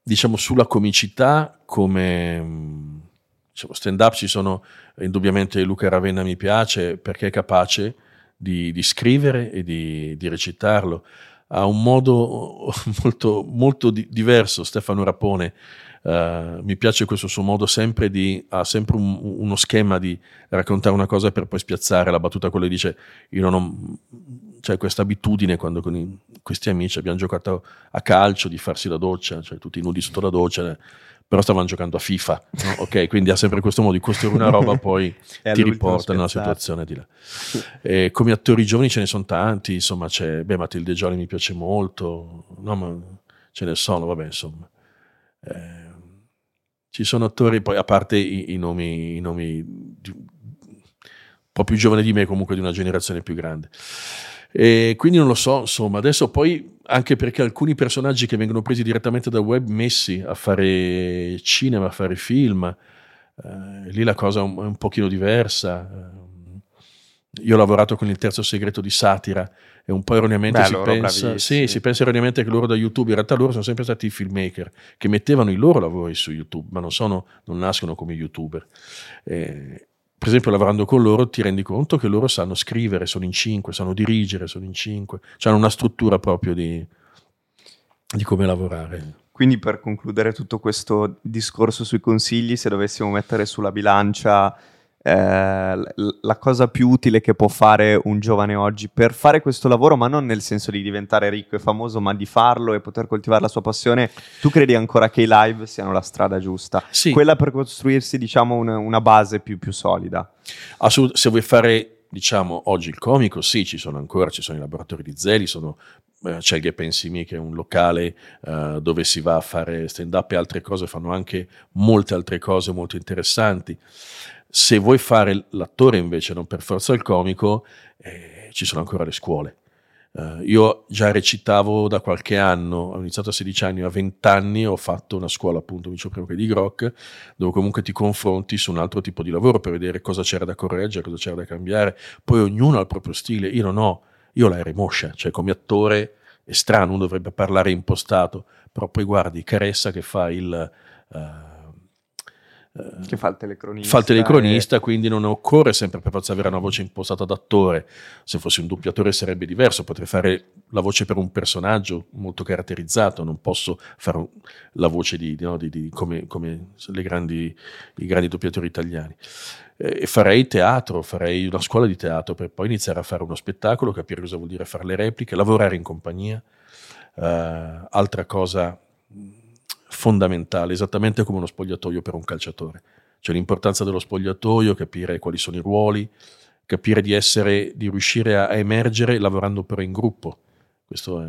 diciamo, sulla comicità, come diciamo, stand-up ci sono, indubbiamente Luca Ravenna mi piace perché è capace di, di scrivere e di, di recitarlo. Ha un modo molto, molto di- diverso Stefano Rapone, uh, mi piace questo suo modo sempre di, ha sempre un, uno schema di raccontare una cosa per poi spiazzare la battuta, quello che dice io non ho, cioè questa abitudine quando con i, questi amici abbiamo giocato a calcio di farsi la doccia, cioè tutti nudi sotto la doccia, però stavano giocando a FIFA, no? Ok, quindi ha sempre questo modo di costruire una roba poi ti riporta nella situazione di là. E come attori giovani ce ne sono tanti, insomma c'è, beh, Matilde Jolly mi piace molto, no, ma ce ne sono, vabbè, insomma eh, ci sono attori, poi a parte i, i nomi, i nomi di, un po' più giovani di me, comunque di una generazione più grande. E quindi non lo so, insomma, adesso poi anche perché alcuni personaggi che vengono presi direttamente dal web messi a fare cinema, a fare film, eh, lì la cosa è un, un pochino diversa. Io ho lavorato con Il terzo segreto di Satira e un po' erroneamente Beh, si, pensa, sì, si pensa erroneamente che loro da YouTube, in realtà loro sono sempre stati i filmmaker che mettevano i loro lavori su YouTube, ma non, sono, non nascono come youtuber. Eh, Per esempio lavorando con loro ti rendi conto che loro sanno scrivere, sono in cinque, sanno dirigere, sono in cinque, cioè hanno una struttura proprio di, di come lavorare. Quindi per concludere tutto questo discorso sui consigli, se dovessimo mettere sulla bilancia eh, la cosa più utile che può fare un giovane oggi per fare questo lavoro, ma non nel senso di diventare ricco e famoso, ma di farlo e poter coltivare la sua passione, tu credi ancora che i live siano la strada giusta? Sì. Quella per costruirsi, diciamo, una, una base più, più solida. Assolut- se vuoi fare, diciamo, oggi il comico, sì, ci sono ancora, ci sono i laboratori di Zeli, sono c'è il Che Pensi Mi, che è un locale uh, dove si va a fare stand up e altre cose, fanno anche molte altre cose molto interessanti. Se vuoi fare l'attore invece, non per forza il comico, eh, ci sono ancora le scuole. Uh, io già recitavo da qualche anno, ho iniziato a sedici anni, a venti anni ho fatto una scuola, appunto, mi dicevo prima, Quelli di Grocca, dove comunque ti confronti su un altro tipo di lavoro per vedere cosa c'era da correggere, cosa c'era da cambiare. Poi ognuno ha il proprio stile, io non ho, io ho la rimoscia, cioè come attore è strano, uno dovrebbe parlare impostato, però poi guardi Caressa che fa il... Uh, che fa il telecronista, fa il telecronista e... quindi non occorre sempre per forza avere una voce impostata d'attore. Se fossi un doppiatore sarebbe diverso, potrei fare la voce per un personaggio molto caratterizzato, non posso fare la voce di, di, no, di, di come, come le grandi, i grandi doppiatori italiani. E farei teatro, farei una scuola di teatro per poi iniziare a fare uno spettacolo, capire cosa vuol dire fare le repliche, lavorare in compagnia. Uh, altra cosa fondamentale, esattamente come uno spogliatoio per un calciatore, cioè l'importanza dello spogliatoio, capire quali sono i ruoli, capire di essere, di riuscire a, a emergere lavorando però in gruppo. Questo è,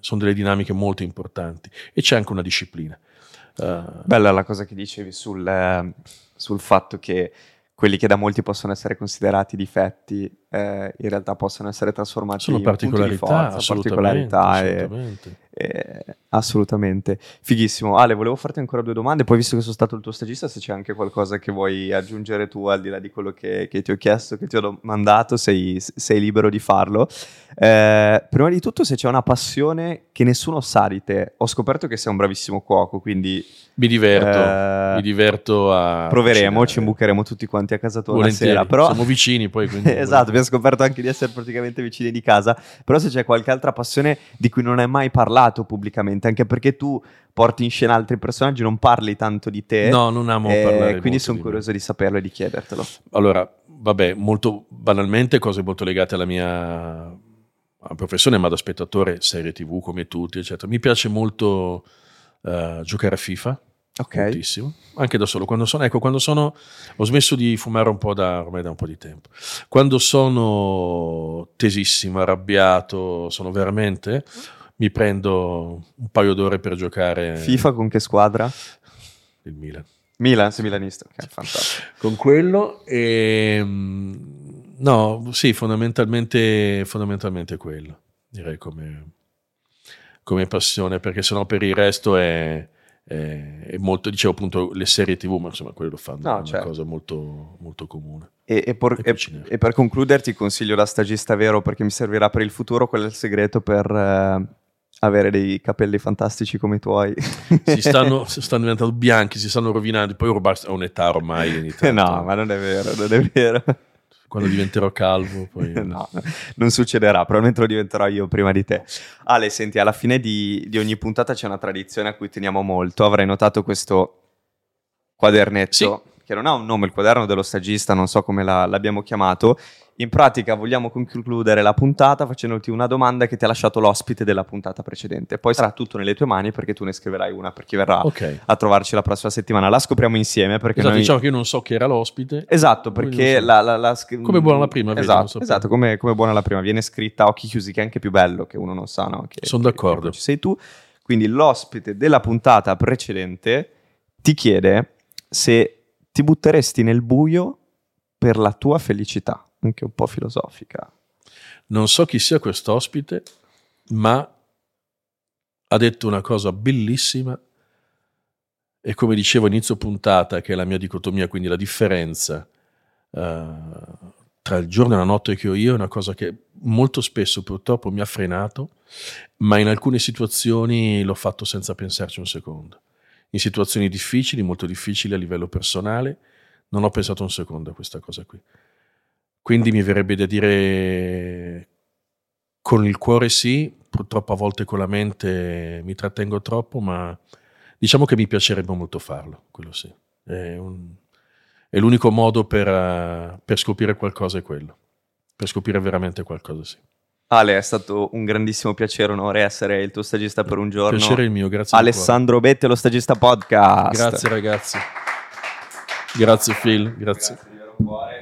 sono delle dinamiche molto importanti, e c'è anche una disciplina. Uh, bella la cosa che dicevi sul, sul fatto che quelli che da molti possono essere considerati difetti eh, in realtà possono essere trasformati in punti di forza, assolutamente, particolarità assolutamente. E, e, assolutamente fighissimo. Ale, volevo farti ancora due domande, poi visto che sono stato il tuo stagista, se c'è anche qualcosa che vuoi aggiungere tu al di là di quello che, che ti ho chiesto, che ti ho domandato, sei, sei libero di farlo. Eh, prima di tutto, se c'è una passione che nessuno sa di te. Ho scoperto che sei un bravissimo cuoco, quindi mi diverto, eh, mi diverto a proveremo, cucinare. Ci imbucheremo tutti quanti a casa tua volentieri, una sera, però siamo vicini poi, quindi esatto, abbiamo scoperto anche di essere praticamente vicini di casa. Però se c'è qualche altra passione di cui non hai mai parlato pubblicamente, anche perché tu porti in scena altri personaggi, non parli tanto di te. No, non amo eh, parlare, quindi sono di curioso me. Di saperlo e di chiedertelo. Allora, vabbè, molto banalmente cose molto legate alla mia professione, ma da spettatore, serie tv come tutti eccetera. Mi piace molto uh, giocare a FIFA. Ok, moltissimo. Anche da solo. Quando sono, ecco, quando sono, ho smesso di fumare un po' da ormai da un po' di tempo. Quando sono tesissimo, arrabbiato, sono veramente, mi prendo un paio d'ore per giocare. FIFA con che squadra? Il Milan. Milan, sei milanista. Okay, fantastico. Con quello e no, sì, fondamentalmente, fondamentalmente quello, direi come, come passione, perché sennò per il resto è e molto, dicevo appunto, le serie tv, ma insomma quello lo fanno, no, è una certo. cosa molto, molto comune. E, e, por, e, e per concludere ti consiglio Da stagista vero, perché mi servirà per il futuro. Qual è il segreto per eh, avere dei capelli fantastici come i tuoi? Si stanno, stanno diventando bianchi, si stanno rovinando, poi rubarsi a un'età ormai. No, ma non è vero, non è vero. Quando diventerò calvo poi... No, non succederà, probabilmente lo diventerò io prima di te. Ale, senti, alla fine di, di ogni puntata c'è una tradizione a cui teniamo molto. Avrai notato questo quadernetto, sì, che non ha un nome, il quaderno dello stagista, non so come la, l'abbiamo chiamato. In pratica vogliamo concludere la puntata facendoti una domanda che ti ha lasciato l'ospite della puntata precedente. Poi sarà tutto nelle tue mani, perché tu ne scriverai una per chi verrà okay. a trovarci la prossima settimana. La scopriamo insieme, perché esatto, noi... diciamo che io non so chi era l'ospite. Esatto, perché so. la, la, la... Come Buona la Prima. Esatto, vedi, so esatto come, come Buona la Prima. Viene scritta a occhi chiusi, che è anche più bello, che uno non sa, no? Che, Sono che, d'accordo. Che ci sei tu. Quindi l'ospite della puntata precedente ti chiede se ti butteresti nel buio per la tua felicità. Anche un po' filosofica. Non so chi sia quest'ospite, ma ha detto una cosa bellissima, e come dicevo inizio puntata, che è la mia dicotomia, quindi la differenza uh, tra il giorno e la notte che ho io, è una cosa che molto spesso purtroppo mi ha frenato, ma in alcune situazioni l'ho fatto senza pensarci un secondo. In situazioni difficili, molto difficili a livello personale, non ho pensato un secondo a questa cosa qui. Quindi mi verrebbe da dire con il cuore sì, purtroppo a volte con la mente mi trattengo troppo, ma diciamo che mi piacerebbe molto farlo, quello sì. È, un, è l'unico modo per, per scoprire qualcosa, è quello, per scoprire veramente qualcosa, sì. Ale, è stato un grandissimo piacere, onore essere il tuo stagista per un giorno. Piacere il mio, grazie. Alessandro Betti, lo Stagista Podcast. Grazie ragazzi. Grazie Phil, grazie. Grazie di vero cuore.